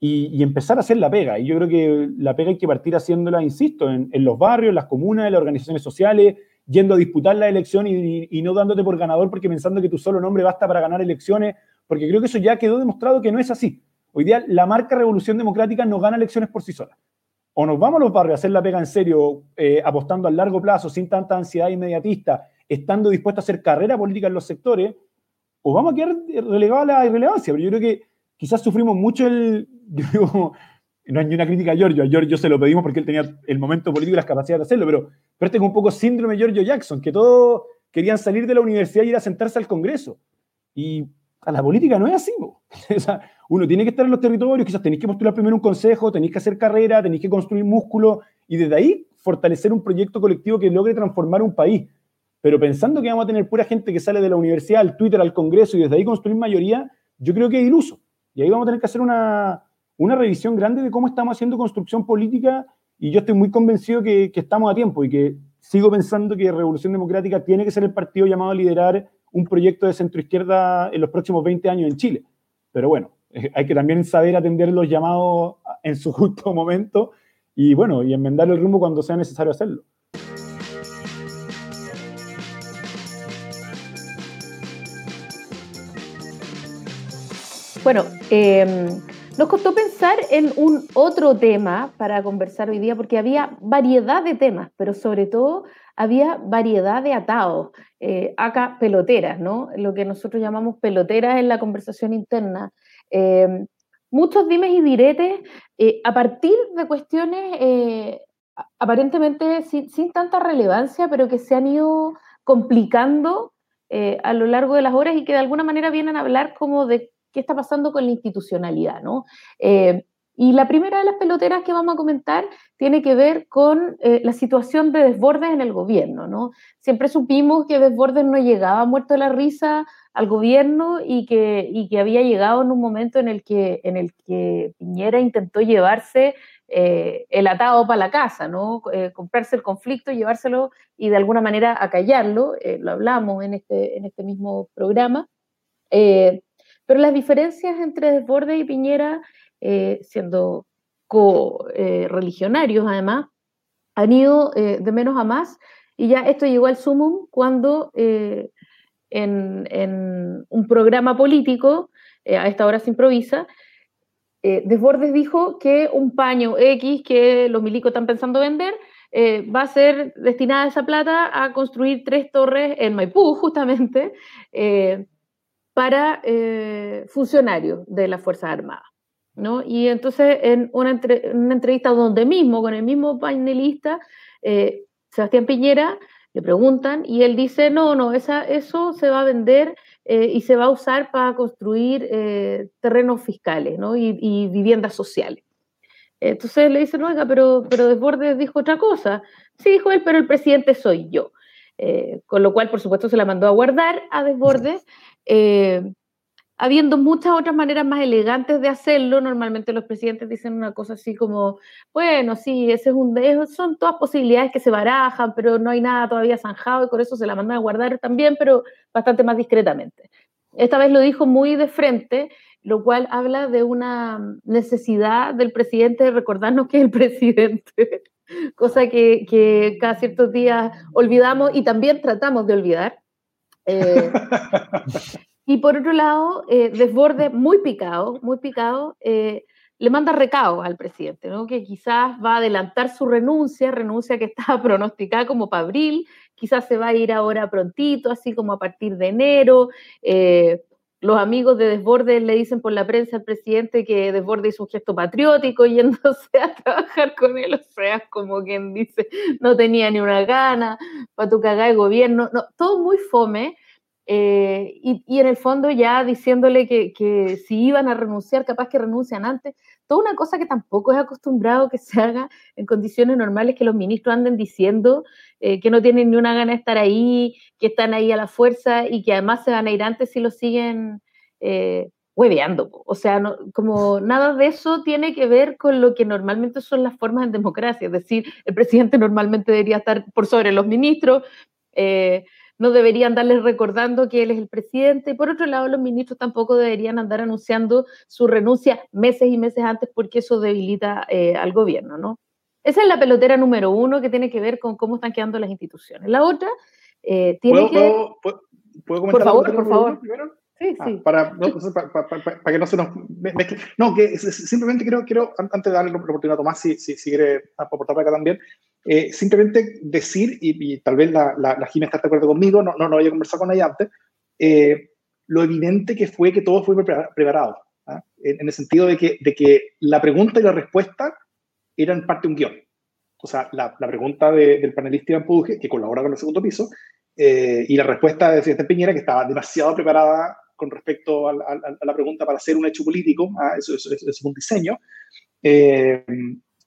y, y empezar a hacer la pega. Y yo creo que la pega hay que partir haciéndola, insisto, en, en los barrios, en las comunas, en las organizaciones sociales, yendo a disputar la elección y, y, y no dándote por ganador porque pensando que tu solo nombre basta para ganar elecciones, porque creo que eso ya quedó demostrado que no es así. Hoy día la marca Revolución Democrática no gana elecciones por sí sola. O nos vamos a los barrios a hacer la pega en serio, eh, apostando a largo plazo, sin tanta ansiedad inmediatista, estando dispuesto a hacer carrera política en los sectores, o vamos a quedar relegados a la irrelevancia. Pero yo creo que quizás sufrimos mucho el... Yo, no es ni una crítica a Giorgio, a Giorgio se lo pedimos porque él tenía el momento político y las capacidades de hacerlo, pero, pero este es un poco síndrome de Giorgio Jackson, que todos querían salir de la universidad y ir a sentarse al Congreso. Y a la política no es así. Uno tiene que estar en los territorios, quizás tenéis que postular primero un consejo, tenéis que hacer carrera, tenéis que construir músculo, y desde ahí fortalecer un proyecto colectivo que logre transformar un país. Pero pensando que vamos a tener pura gente que sale de la universidad al Twitter, al Congreso, y desde ahí construir mayoría, yo creo que es iluso. Y ahí vamos a tener que hacer una, una revisión grande de cómo estamos haciendo construcción política, y yo estoy muy convencido que, que estamos a tiempo, y que sigo pensando que Revolución Democrática tiene que ser el partido llamado a liderar un proyecto de centroizquierda en los próximos veinte años en Chile. Pero bueno, hay que también saber atender los llamados en su justo momento, y bueno, y enmendar el rumbo cuando sea necesario hacerlo. Bueno, eh, nos costó pensar en un otro tema para conversar hoy día, porque había variedad de temas, pero sobre todo había variedad de atados, eh, acá peloteras, ¿no? Lo que nosotros llamamos peloteras en la conversación interna. Eh, muchos dimes y diretes eh, a partir de cuestiones eh, aparentemente sin, sin tanta relevancia, pero que se han ido complicando eh, a lo largo de las horas y que de alguna manera vienen a hablar como de qué está pasando con la institucionalidad, ¿no? Eh, y la primera de las peloteras que vamos a comentar tiene que ver con eh, la situación de Desbordes en el gobierno, ¿no? Siempre supimos que Desbordes no llegaba muerto de la risa al gobierno y que, y que había llegado en un momento en el que, en el que Piñera intentó llevarse eh, el atado para la casa, ¿no? Eh, comprarse el conflicto, llevárselo y de alguna manera acallarlo, eh, lo hablamos en este, en este mismo programa, eh, pero las diferencias entre Desbordes y Piñera, eh, siendo co-religionarios eh, además, han ido eh, de menos a más, y ya esto llegó al sumum cuando eh, en, en un programa político, eh, a esta hora se improvisa, eh, Desbordes dijo que un paño X que los milicos están pensando vender, Eh, va a ser destinada esa plata a construir tres torres en Maipú, justamente, eh, para eh, funcionarios de las Fuerzas Armadas, ¿no? Y entonces en una, entre, una entrevista donde mismo, con el mismo panelista, eh, Sebastián Piñera, le preguntan y él dice, no, no, esa, eso se va a vender eh, y se va a usar para construir eh, terrenos fiscales, ¿no? y, y viviendas sociales. Entonces le dicen, oiga, pero, pero Desbordes dijo otra cosa. Sí, dijo él, pero el presidente soy yo. Eh, con lo cual, por supuesto, se la mandó a guardar a Desbordes, eh, habiendo muchas otras maneras más elegantes de hacerlo. Normalmente los presidentes dicen una cosa así como, bueno, sí, ese es un de- son todas posibilidades que se barajan, pero no hay nada todavía zanjado y con eso se la mandan a guardar también, pero bastante más discretamente. Esta vez lo dijo muy de frente, lo cual habla de una necesidad del presidente de recordarnos que es el presidente cosa que, que cada ciertos días olvidamos y también tratamos de olvidar. Eh, y por otro lado, eh, Desbordes, muy picado, muy picado, eh, le manda recados al presidente, ¿no? Que quizás va a adelantar su renuncia, renuncia que estaba pronosticada como para abril, quizás se va a ir ahora prontito, así como a partir de enero. Eh, los amigos de Desbordes le dicen por la prensa al presidente que Desbordes hizo un gesto patriótico yéndose a trabajar con él, o sea, como quien dice, no tenía ni una gana, pa' tu cagá de gobierno, no, todo muy fome, eh, y, y en el fondo ya diciéndole que, que si iban a renunciar, capaz que renuncian antes, toda una cosa que tampoco es acostumbrado que se haga en condiciones normales, que los ministros anden diciendo eh, que no tienen ni una gana de estar ahí, que están ahí a la fuerza y que además se van a ir antes si lo siguen eh, hueveando. O sea, no, como nada de eso tiene que ver con lo que normalmente son las formas en democracia, es decir, el presidente normalmente debería estar por sobre los ministros, eh, no deberían andarles recordando que él es el presidente, y por otro lado los ministros tampoco deberían andar anunciando su renuncia meses y meses antes porque eso debilita eh, al gobierno, ¿no? Esa es la pelotera número uno que tiene que ver con cómo están quedando las instituciones. La otra eh, tiene ¿Puedo, que... ¿puedo, puedo, ¿puedo comentar? Por favor, por favor. Primero? Sí, ah, sí. Para, no, para, para, para, para que no se nos... No, que simplemente quiero, quiero antes de darle la oportunidad a Tomás, si, si, si quiere aportar para acá también, Eh, simplemente decir, y, y tal vez la, la, la Jimena está de acuerdo conmigo, no, no, no había conversado con ella antes, eh, lo evidente que fue que todo fue preparado, ¿eh? en, en el sentido de que, de que la pregunta y la respuesta eran parte de un guión. O sea, la, la pregunta de, del panelista Iván Puduje, que colabora con El Segundo Piso, eh, y la respuesta de Sebastián Piñera, que estaba demasiado preparada con respecto a, a, a la pregunta para ser un hecho político, ¿eh? eso, eso, eso es un diseño. Eh,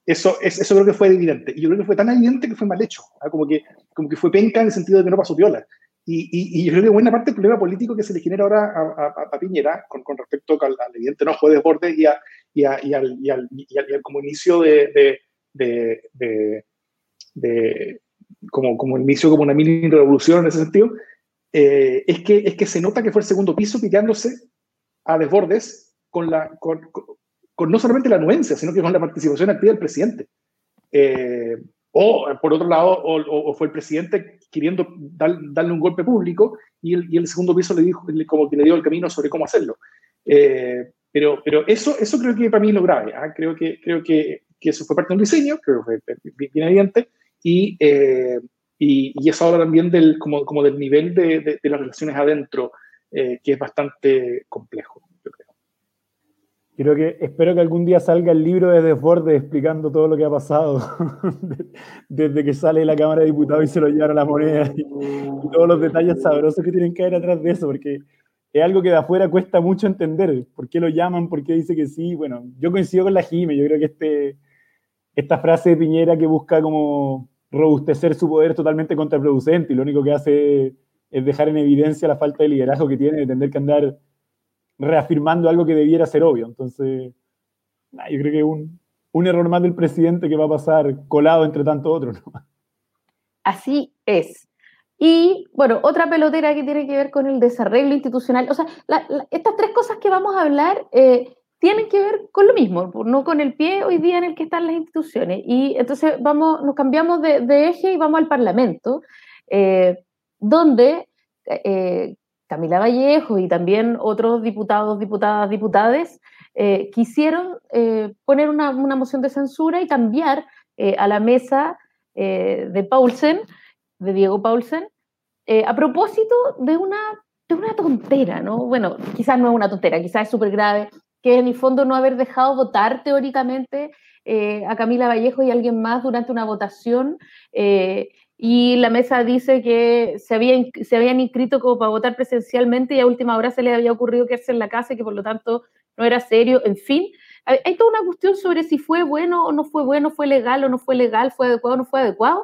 Eso, eso creo que fue evidente. Y yo creo que fue tan evidente que fue mal hecho. ¿Ah? Como, que, como que fue penca en el sentido de que no pasó piola. Y, y, y yo creo que buena parte del problema político que se le genera ahora a, a, a Piñera con, con respecto al, al evidente enojo de Desbordes y, a, y, a, y, al, y, al, y, al, y al como inicio de... de, de, de, de como, como inicio como una mini revolución en ese sentido, eh, es, que, es que se nota que fue el segundo piso picándose a Desbordes con la... Con, con, con no solamente la anuencia, sino que con la participación activa del presidente. Eh, o, por otro lado, o, o, o fue el presidente queriendo dar, darle un golpe público y el, y el segundo piso le dijo, como que le dio el camino sobre cómo hacerlo. Eh, pero pero eso, eso creo que para mí es lo grave. ¿Ah? Creo, que, creo que, que eso fue parte de un diseño, creo que fue bien evidente, y, eh, y, y eso habla también del, como, como del nivel de, de, de las relaciones adentro, eh, que es bastante complejo. Creo que, espero que algún día salga el libro de Desbordes explicando todo lo que ha pasado desde que sale de la Cámara de Diputados y se lo llevaron a La Moneda, y, y todos los detalles sabrosos que tienen que haber atrás de eso, porque es algo que de afuera cuesta mucho entender, por qué lo llaman, por qué dice que sí. Bueno, yo coincido con la Jime, yo creo que este, esta frase de Piñera que busca como robustecer su poder es totalmente contraproducente, y lo único que hace es dejar en evidencia la falta de liderazgo que tiene, de tener que andar reafirmando algo que debiera ser obvio. Entonces, nah, yo creo que un, un error más del presidente que va a pasar colado entre tanto otro, ¿no? Así es. Y, bueno, otra pelotera que tiene que ver con el desarreglo institucional. O sea, la, la, estas tres cosas que vamos a hablar eh, tienen que ver con lo mismo, no con el pie hoy día en el que están las instituciones. Y entonces vamos, nos cambiamos de, de eje y vamos al Parlamento, eh, donde... Eh, Camila Vallejo y también otros diputados, diputadas, diputades, eh, quisieron eh, poner una, una moción de censura y cambiar eh, a la mesa eh, de Paulsen, de Diego Paulsen, eh, a propósito de una, de una tontera, ¿no? Bueno, quizás no es una tontera, quizás es súper grave, que en el fondo no haber dejado votar teóricamente eh, a Camila Vallejo y a alguien más durante una votación. Eh, Y la mesa dice que se habían, se habían inscrito como para votar presencialmente y a última hora se les había ocurrido quedarse en la casa y que por lo tanto no era serio. En fin, hay toda una cuestión sobre si fue bueno o no fue bueno, fue legal o no fue legal, fue adecuado o no fue adecuado.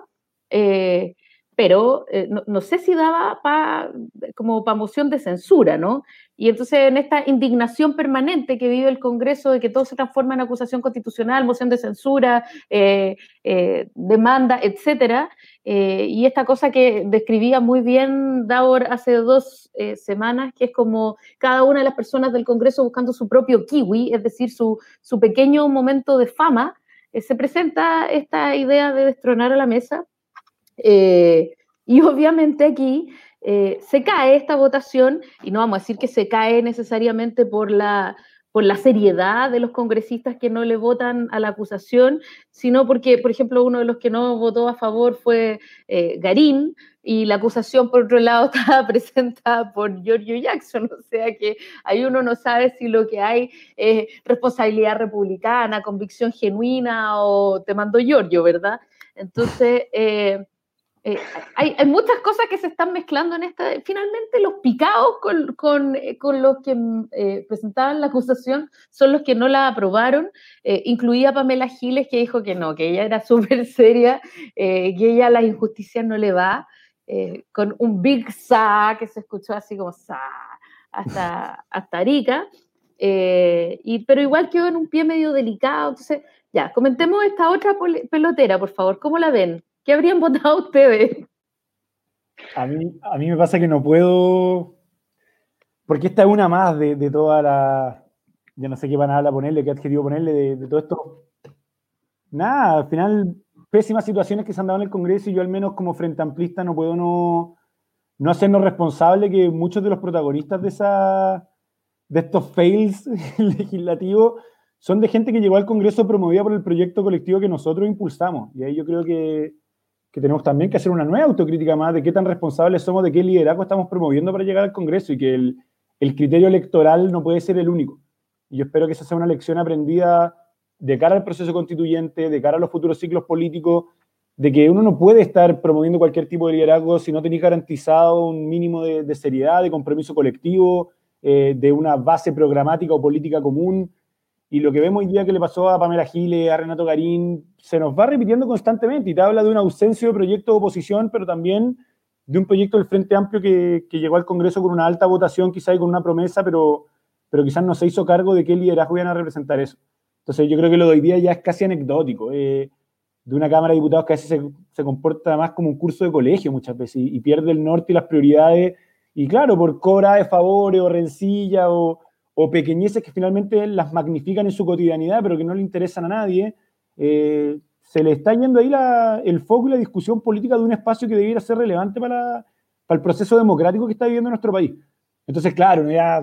Eh, pero eh, no, no sé si daba pa, como para moción de censura, ¿no? Y entonces en esta indignación permanente que vive el Congreso de que todo se transforma en acusación constitucional, moción de censura, eh, eh, demanda, etcétera, Eh, y esta cosa que describía muy bien Davor hace dos eh, semanas, que es como cada una de las personas del Congreso buscando su propio kiwi, es decir, su, su pequeño momento de fama, eh, se presenta esta idea de destronar a la mesa, eh, y obviamente aquí eh, se cae esta votación, y no vamos a decir que se cae necesariamente por la, por la seriedad de los congresistas que no le votan a la acusación, sino porque, por ejemplo, uno de los que no votó a favor fue eh, Garín, y la acusación, por otro lado, estaba presentada por Giorgio Jackson, o sea que ahí uno no sabe si lo que hay es responsabilidad republicana, convicción genuina, o te mandó Giorgio, ¿verdad? Entonces, eh, eh, hay, hay muchas cosas que se están mezclando en esta... Finalmente, los picados con, con, eh, con los que eh, presentaban la acusación son los que no la aprobaron, eh, incluida Pamela Giles, que dijo que no, que ella era súper seria, eh, que ella a las injusticias no le va... Eh, con un big sa que se escuchó así como sa hasta, hasta Arica, eh, y, pero igual quedó en un pie medio delicado. Entonces, ya, comentemos esta otra pelotera, por favor. ¿Cómo la ven? ¿Qué habrían votado ustedes? A mí, a mí me pasa que no puedo, porque esta es una más de, de toda la, yo no sé qué palabra ponerle, qué adjetivo ponerle, de, de todo esto. Nada, al final... pésimas situaciones que se han dado en el Congreso, y yo al menos como Frente Amplista no puedo no, no hacernos responsable que muchos de los protagonistas de, esa, de estos fails legislativos son de gente que llegó al Congreso promovida por el proyecto colectivo que nosotros impulsamos, y ahí yo creo que, que tenemos también que hacer una nueva autocrítica más de qué tan responsables somos, de qué liderazgo estamos promoviendo para llegar al Congreso, y que el, el criterio electoral no puede ser el único, y yo espero que esa sea una lección aprendida de cara al proceso constituyente, de cara a los futuros ciclos políticos, de que uno no puede estar promoviendo cualquier tipo de liderazgo si no tenés garantizado un mínimo de, de seriedad, de compromiso colectivo, eh, de una base programática o política común. Y lo que vemos hoy día que le pasó a Pamela Giles, a Renato Garín, se nos va repitiendo constantemente, y te habla de una ausencia de proyecto de oposición, pero también de un proyecto del Frente Amplio que, que llegó al Congreso con una alta votación, quizás, y con una promesa, pero, pero quizás no se hizo cargo de qué liderazgo iban a representar eso. Entonces yo creo que lo de hoy día ya es casi anecdótico, eh, de una Cámara de Diputados que a veces se, se comporta más como un curso de colegio muchas veces, y, y pierde el norte y las prioridades, y claro, por cobra de favores o rencilla o, o pequeñeces que finalmente las magnifican en su cotidianidad pero que no le interesan a nadie, eh, se le está yendo ahí la, el foco y la discusión política de un espacio que debiera ser relevante para, para el proceso democrático que está viviendo nuestro país. Entonces claro, ya...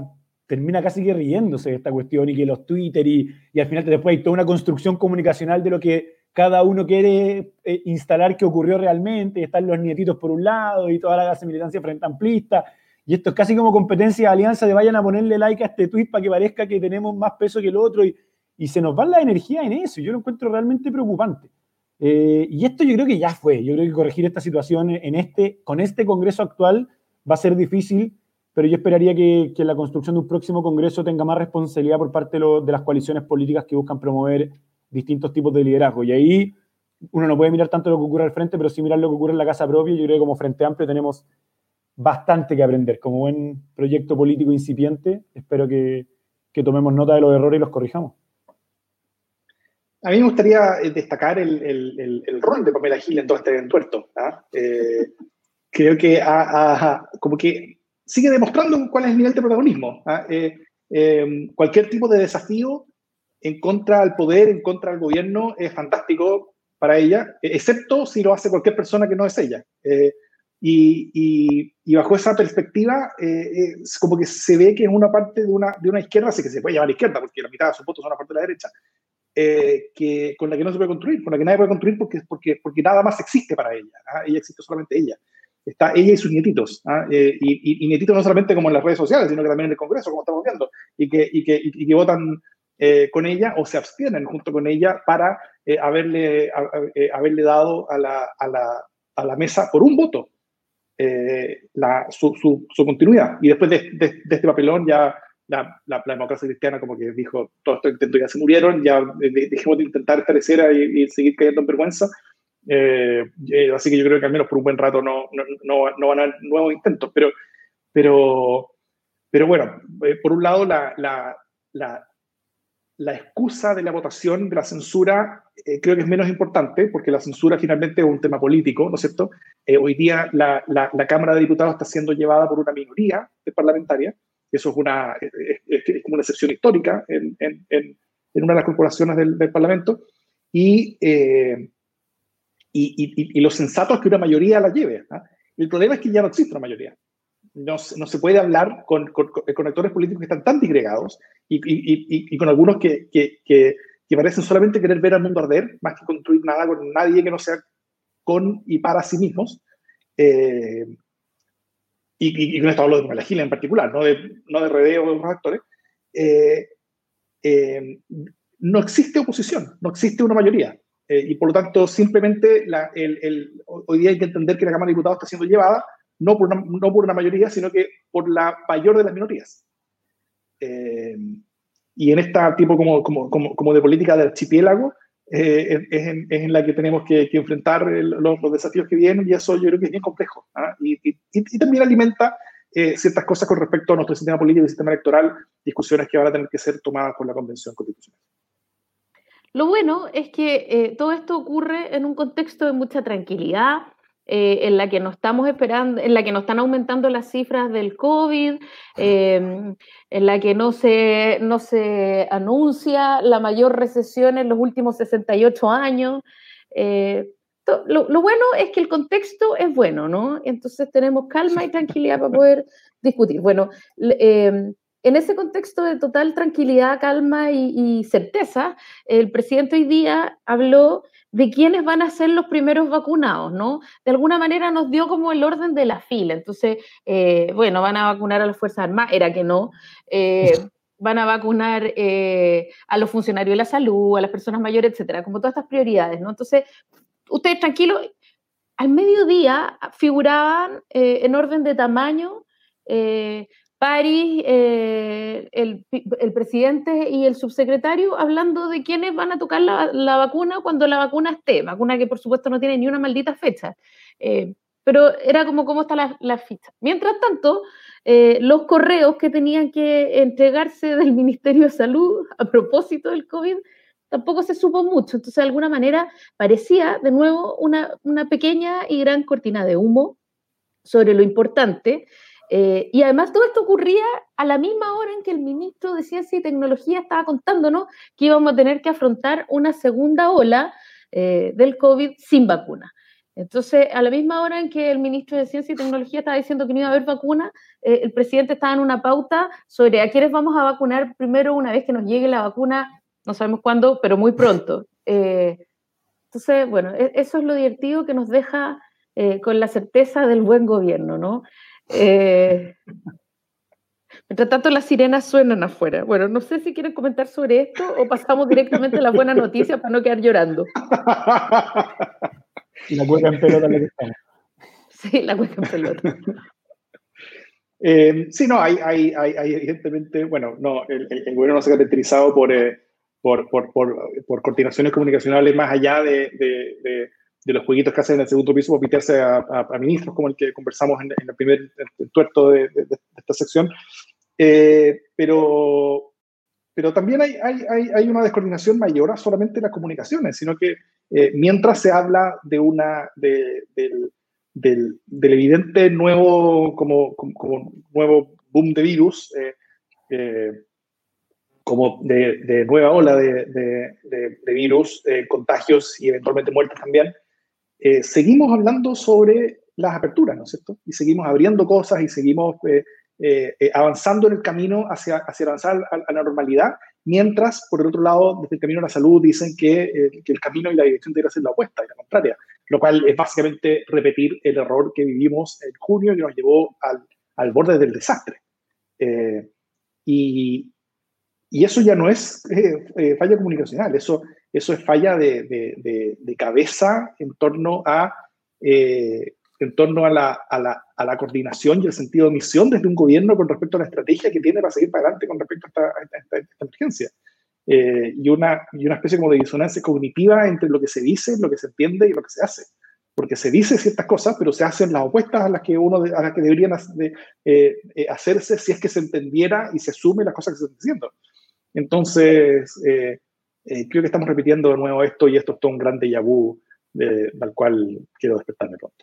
termina casi que riéndose de esta cuestión, y que los Twitter y, y al final después hay toda una construcción comunicacional de lo que cada uno quiere eh, instalar que ocurrió realmente, y están los nietitos por un lado y toda la militancia Frente Amplista, y esto es casi como competencia de alianza de vayan a ponerle like a este tweet para que parezca que tenemos más peso que el otro, y, y se nos van las energías en eso, y yo lo encuentro realmente preocupante. Eh, y esto yo creo que ya fue, yo creo que corregir esta situación en este, con este Congreso actual va a ser difícil, pero yo esperaría que, que la construcción de un próximo Congreso tenga más responsabilidad por parte de, lo, de las coaliciones políticas que buscan promover distintos tipos de liderazgo. Y ahí uno no puede mirar tanto lo que ocurre al frente, pero sí mirar lo que ocurre en la casa propia. Yo creo que como Frente Amplio tenemos bastante que aprender. Como buen proyecto político incipiente, espero que, que tomemos nota de los errores y los corrijamos. A mí me gustaría destacar el, el, el, el rol de Pamela Giles en todo este entuerto, ¿ah? Eh, creo que a, a, como que sigue demostrando cuál es el nivel de protagonismo. Eh, eh, cualquier tipo de desafío en contra del poder, en contra del gobierno, es fantástico para ella, excepto si lo hace cualquier persona que no es ella. Eh, y, y, y bajo esa perspectiva, eh, es como que se ve que es una parte de una, de una izquierda, así que se puede llamar izquierda, porque la mitad de sus votos son la parte de la derecha, eh, que, con la que no se puede construir, con la que nadie puede construir porque, porque, porque nada más existe para ella. ¿Ah? Ella existe solamente ella. Está ella y sus nietitos, ¿ah? eh, y, y, y nietitos no solamente como en las redes sociales, sino que también en el Congreso, como estamos viendo, y que, y que, y que votan eh, con ella o se abstienen junto con ella para eh, haberle, a, eh, haberle dado a la, a, la, a la mesa por un voto eh, la, su, su, su continuidad. Y después de, de, de este papelón ya la, la, la democracia cristiana como que dijo, todos estos intentos ya se murieron, ya eh, dejemos de intentar estar tercera y, y seguir cayendo en vergüenza. Eh, eh, así que yo creo que al menos por un buen rato no, no, no, no van a haber nuevos intentos, pero, pero, pero bueno, eh, por un lado la, la, la, la excusa de la votación, de la censura, eh, creo que es menos importante, porque la censura finalmente es un tema político, ¿no es cierto? Eh, hoy día la, la, la Cámara de Diputados está siendo llevada por una minoría parlamentaria, eso es, una, es, es, es como una excepción histórica en, en, en, en una de las corporaciones del, del Parlamento. y, eh, y, y, y lo sensato es que una mayoría la lleve, ¿no? El problema es que ya no existe una mayoría. No, no se puede hablar con, con, con actores políticos que están tan disgregados y, y, y, y con algunos que, que, que, que parecen solamente querer ver al mundo arder más que construir nada con nadie que no sea con y para sí mismos. Eh, y, y con esto hablo de Pamela Giles en particular, no de, no de R D o de otros actores. Eh, eh, no existe oposición, no existe una mayoría. Eh, y por lo tanto, simplemente la, el, el, hoy día hay que entender que la Cámara de Diputados está siendo llevada no por una, no por una mayoría, sino que por la mayor de las minorías. Eh, y en este tipo como, como, como, como de política de archipiélago, eh, es, en, es en la que tenemos que, que enfrentar el, los, los desafíos que vienen, y eso yo creo que es bien complejo, ¿ah? y, y, y también alimenta eh, ciertas cosas con respecto a nuestro sistema político y sistema electoral, discusiones que van a tener que ser tomadas por la Convención Constitucional. Lo bueno es que eh, todo esto ocurre en un contexto de mucha tranquilidad, Eh, en la que nos estamos esperando, en la que nos están aumentando las cifras del COVID, eh, en la que no se, no se anuncia la mayor recesión en los últimos sesenta y ocho años. Eh, to, lo, lo bueno es que el contexto es bueno, ¿no? Entonces tenemos calma y tranquilidad para poder discutir. Bueno, eh, en ese contexto de total tranquilidad, calma y, y certeza, el presidente hoy día habló de quiénes van a ser los primeros vacunados, ¿no? De alguna manera nos dio como el orden de la fila. Entonces, eh, bueno, van a vacunar a las Fuerzas Armadas, era que no, eh, van a vacunar eh, a los funcionarios de la salud, a las personas mayores, etcétera, como todas estas prioridades, ¿no? Entonces, ustedes tranquilos, al mediodía figuraban eh, en orden de tamaño eh, París, eh, el, el presidente y el subsecretario hablando de quiénes van a tocar la, la vacuna cuando la vacuna esté, vacuna que por supuesto no tiene ni una maldita fecha, eh, pero era como cómo está la, la ficha. Mientras tanto, eh, los correos que tenían que entregarse del Ministerio de Salud a propósito del COVID tampoco se supo mucho, entonces de alguna manera parecía de nuevo una, una pequeña y gran cortina de humo sobre lo importante. Eh, y además todo esto ocurría a la misma hora en que el ministro de Ciencia y Tecnología estaba contándonos que íbamos a tener que afrontar una segunda ola eh, del COVID sin vacuna. Entonces, a la misma hora en que el ministro de Ciencia y Tecnología estaba diciendo que no iba a haber vacuna, eh, el presidente estaba en una pauta sobre a quiénes vamos a vacunar primero una vez que nos llegue la vacuna, no sabemos cuándo, pero muy pronto. Eh, entonces, bueno, eso es lo divertido que nos deja eh, con la certeza del buen gobierno, ¿no? Eh, mientras tanto las sirenas suenan afuera. Bueno, no sé si quieren comentar sobre esto o pasamos directamente a las buenas noticias para no quedar llorando. Y la cueca en pelota la que estamos. Sí, la cueca en pelota. eh, sí, no, hay, hay, hay, hay evidentemente, bueno, no, el, el gobierno no se ha caracterizado por, eh, por, por, por, por coordinaciones comunicacionales más allá de, de, de de los jueguitos que hacen en el segundo piso para pitearse a, a, a ministros, como el que conversamos en, en el primer el tuerto de, de, de esta sección. Eh, pero, pero también hay, hay, hay una descoordinación mayor a solamente las comunicaciones, sino que eh, mientras se habla de una, de, del, del, del evidente nuevo, como, como, como nuevo boom de virus, eh, eh, como de, de nueva ola de, de, de, de virus, eh, contagios y eventualmente muertes también, Eh, seguimos hablando sobre las aperturas, ¿no es cierto? Y seguimos abriendo cosas y seguimos eh, eh, avanzando en el camino hacia, hacia avanzar a, a la normalidad, mientras, por el otro lado, desde el camino a la salud dicen que, eh, que el camino y la dirección debería ser la opuesta y la contraria, lo cual es básicamente repetir el error que vivimos en junio que nos llevó al, al borde del desastre. Eh, y, y eso ya no es eh, eh, falla comunicacional, eso... Eso es falla de, de, de, de cabeza en torno, a, eh, en torno a, la, a, la, a la coordinación y el sentido de misión desde un gobierno con respecto a la estrategia que tiene para seguir para adelante con respecto a esta, a esta, a esta emergencia. Eh, y, una, y una especie como de disonancia cognitiva entre lo que se dice, lo que se entiende y lo que se hace. Porque se dice ciertas cosas, pero se hacen las opuestas a las que, uno de, a las que deberían de, eh, eh, hacerse si es que se entendiera y se asume las cosas que se están diciendo. Entonces... Eh, Eh, creo que estamos repitiendo de nuevo esto y esto es todo un gran déjà vu eh, del cual quiero despertarme pronto.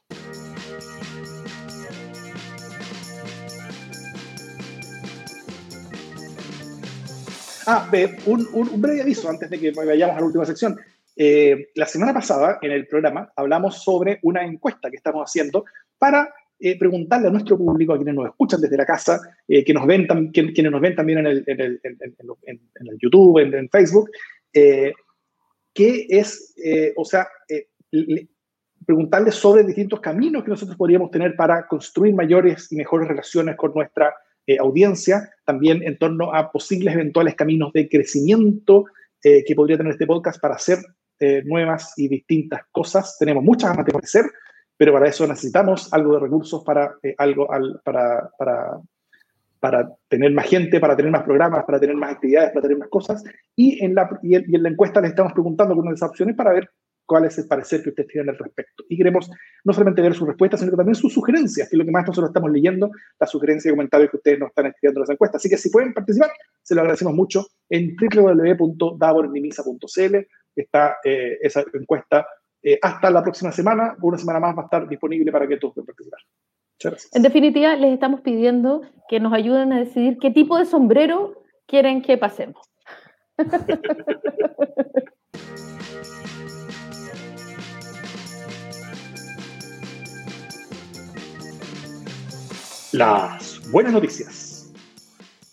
Ah, Beb, un, un, un breve aviso antes de que vayamos a la última sección. Eh, la semana pasada, en el programa, hablamos sobre una encuesta que estamos haciendo para eh, preguntarle a nuestro público, a quienes nos escuchan desde la casa, eh, que nos ven tam- que, quienes nos ven también en el, en el, en, en, en, en el YouTube, en, en Facebook, eh, qué es, eh, o sea, eh, le, preguntarles sobre distintos caminos que nosotros podríamos tener para construir mayores y mejores relaciones con nuestra eh, audiencia, también en torno a posibles eventuales caminos de crecimiento eh, que podría tener este podcast para hacer eh, nuevas y distintas cosas. Tenemos muchas ganas de crecer, pero para eso necesitamos algo de recursos para, eh, algo al, para, para, para tener más gente, para tener más programas, para tener más actividades, para tener más cosas. Y en la, y en, y en la encuesta les estamos preguntando algunas de esas opciones para ver cuál es el parecer que ustedes tienen al respecto. Y queremos no solamente ver sus respuestas, sino que también sus sugerencias, que es lo que más nosotros estamos leyendo, las sugerencias y comentarios que ustedes nos están escribiendo en las encuestas. Así que si pueden participar, se lo agradecemos mucho. En doble u doble u doble u punto davor minisa punto c l está eh, esa encuesta. Eh, hasta la próxima semana, una semana más va a estar disponible para que todos puedan participar. Muchas gracias. En definitiva, les estamos pidiendo que nos ayuden a decidir qué tipo de sombrero quieren que pasemos. Las buenas noticias.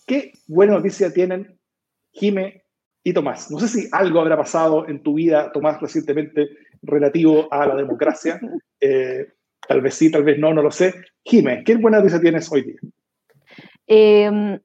¿Qué buena noticia tienen Jime y Tomás? No sé si algo habrá pasado en tu vida, Tomás, recientemente relativo a la democracia. Eh, tal vez sí, tal vez no, no lo sé. Jime, ¿qué buena noticia tienes hoy día? Eh,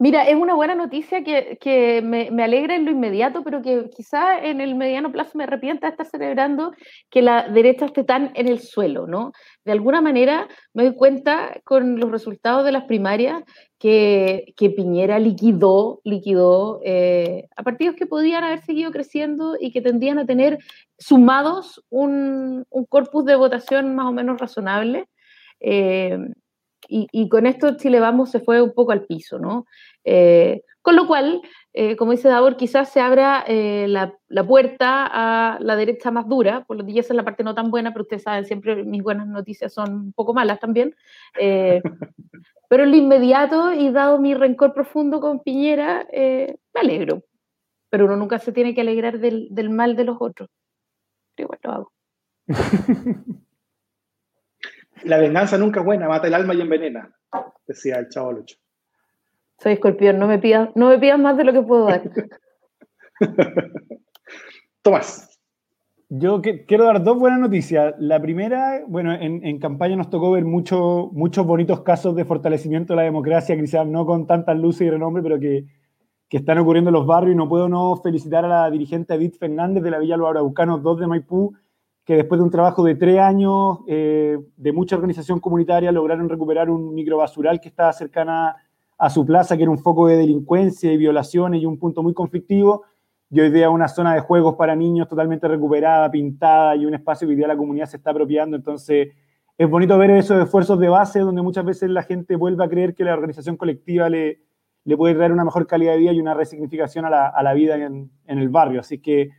mira, es una buena noticia que, que me, me alegra en lo inmediato, pero que quizá en el mediano plazo me arrepienta de estar celebrando que la derecha esté tan en el suelo, ¿no? De alguna manera me doy cuenta con los resultados de las primarias que, que Piñera liquidó, liquidó eh, a partidos que podían haber seguido creciendo y que tendían a tener sumados un, un corpus de votación más o menos razonable. Eh, Y, y con esto Chile Vamos se fue un poco al piso, ¿no? Eh, con lo cual, eh, como dice Davor, quizás se abra eh, la, la puerta a la derecha más dura, por lo que ya esa es la parte no tan buena, pero ustedes saben, siempre mis buenas noticias son un poco malas también. Eh, pero en lo inmediato, y dado mi rencor profundo con Piñera, eh, me alegro. Pero uno nunca se tiene que alegrar del, del mal de los otros. Pero igual lo hago. La venganza nunca es buena, mata el alma y envenena, decía el Chavo Lucho. Soy escorpión, no me pidas, no me pidas más de lo que puedo dar. Tomás. Yo que, quiero dar dos buenas noticias. La primera, bueno, en, en campaña nos tocó ver mucho, muchos bonitos casos de fortalecimiento de la democracia, quizás no con tantas luces y renombre, pero que, que están ocurriendo en los barrios, y no puedo no felicitar a la dirigente Edith Fernández de la Villa Los Araucanos dos de Maipú, que después de un trabajo de tres años, eh, de mucha organización comunitaria, lograron recuperar un microbasural que estaba cercana a su plaza, que era un foco de delincuencia y violaciones y un punto muy conflictivo, y hoy día una zona de juegos para niños totalmente recuperada, pintada, y un espacio que hoy día la comunidad se está apropiando. Entonces, es bonito ver esos esfuerzos de base, donde muchas veces la gente vuelve a creer que la organización colectiva le, le puede traer una mejor calidad de vida y una resignificación a la, a la vida en, en el barrio. Así que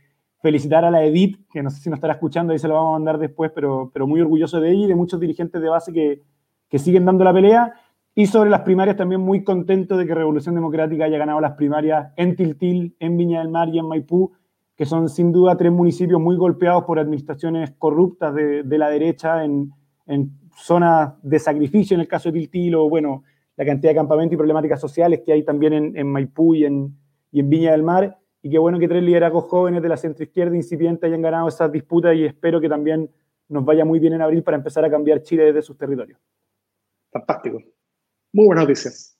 felicitar a la Edith, que no sé si nos estará escuchando, ahí se lo vamos a mandar después, pero, pero muy orgulloso de ella y de muchos dirigentes de base que, que siguen dando la pelea. Y sobre las primarias, también muy contento de que Revolución Democrática haya ganado las primarias en Tiltil, en Viña del Mar y en Maipú, que son sin duda tres municipios muy golpeados por administraciones corruptas de, de la derecha en, en zonas de sacrificio, en el caso de Tiltil, o bueno, la cantidad de campamentos y problemáticas sociales que hay también en, en Maipú y en, y en Viña del Mar. Y qué bueno que tres liderazgos jóvenes de la centroizquierda incipiente hayan ganado esas disputas, y espero que también nos vaya muy bien en abril para empezar a cambiar Chile desde sus territorios. Fantástico. Muy buenas noticias.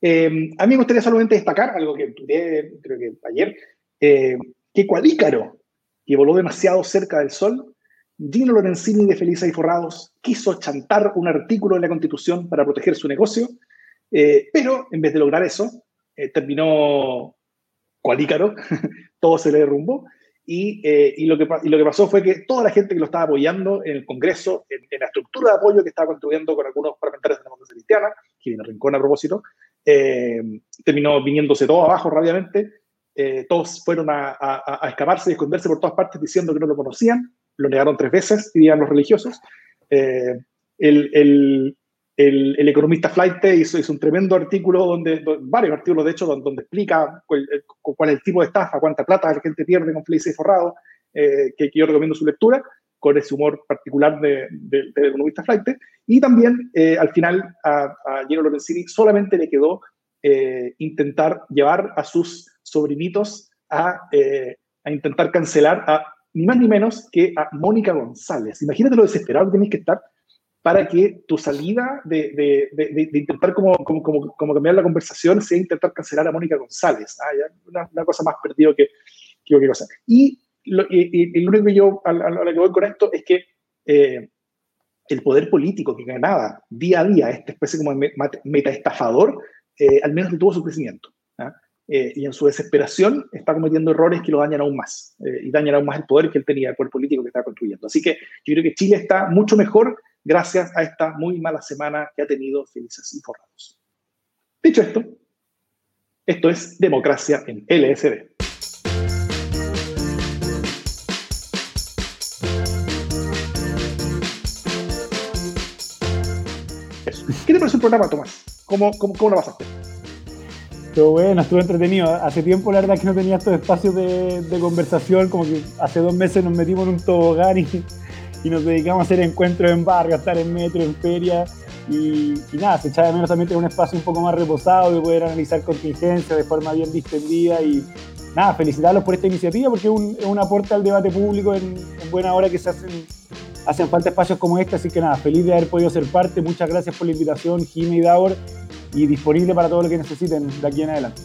Eh, a mí me gustaría solamente destacar algo que tuiteé, creo que ayer, eh, que cual Ícaro, que voló demasiado cerca del sol, Gino Lorenzini de Felices y Forrados quiso chantar un artículo de la Constitución para proteger su negocio, eh, pero en vez de lograr eso, eh, terminó cual Ícaro, todo se le derrumbó, y, eh, y, lo que, y lo que pasó fue que toda la gente que lo estaba apoyando en el Congreso, en, en la estructura de apoyo que estaba construyendo con algunos parlamentarios de la democracia cristiana, que viene Rincón a propósito, eh, terminó viniéndose todo abajo rápidamente, eh, todos fueron a, a, a escaparse y esconderse por todas partes diciendo que no lo conocían, lo negaron tres veces, dirían los religiosos. Eh, el... el El, el economista Flaite hizo, hizo un tremendo artículo, donde, donde varios artículos de hecho, donde, donde explica cuál, cuál es el tipo de estafa, cuánta plata la gente pierde con Felices y Forrados, eh, que, que yo recomiendo su lectura, con ese humor particular del de, de economista Flaite. Y también, eh, al final, a, a Gino Lorenzini solamente le quedó eh, intentar llevar a sus sobrinitos a, eh, a intentar cancelar a ni más ni menos que a Mónica González. Imagínate lo desesperado que tenés que estar para que tu salida de, de, de, de intentar como, como, como, como cambiar la conversación sea intentar cancelar a Mónica González. Ah, ya, una, una cosa más perdida que, que cualquier cosa. Y lo y, y, y único que yo a, a lo que voy con esto es que eh, el poder político que ganaba día a día esta especie como de metaestafador, eh, al menos detuvo su crecimiento. ¿Ah? Eh, y en su desesperación está cometiendo errores que lo dañan aún más, eh, y dañan aún más el poder que él tenía, el poder político que estaba construyendo. Así que yo creo que Chile está mucho mejor gracias a esta muy mala semana que ha tenido Felices y Forrados. Dicho esto, esto es Democracia en L S D. Eso. ¿Qué te pareció el programa, Tomás? ¿Cómo, cómo, cómo lo pasaste? Pero bueno, estuve entretenido. Hace tiempo, la verdad, que no tenía estos espacios de, de conversación. Como que hace dos meses nos metimos en un tobogán y, y nos dedicamos a hacer encuentros en bar, gastar en metro, en feria. Y, y nada, se echaba de menos también tener un espacio un poco más reposado de poder analizar contingencias de forma bien distendida. Y nada, felicitarlos por esta iniciativa porque es un, es un aporte al debate público en, en buena hora que se hacen, hacen falta espacios como este. Así que nada, feliz de haber podido ser parte. Muchas gracias por la invitación, Jimena y Davor. Y disponible para todo lo que necesiten de aquí en adelante.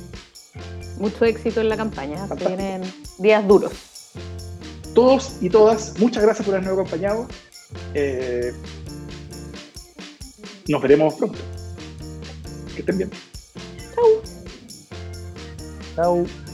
Mucho éxito en la campaña. Se vienen días duros. Todos y todas, muchas gracias por habernos acompañado. Eh, nos veremos pronto. Que estén bien. Chau. Chau.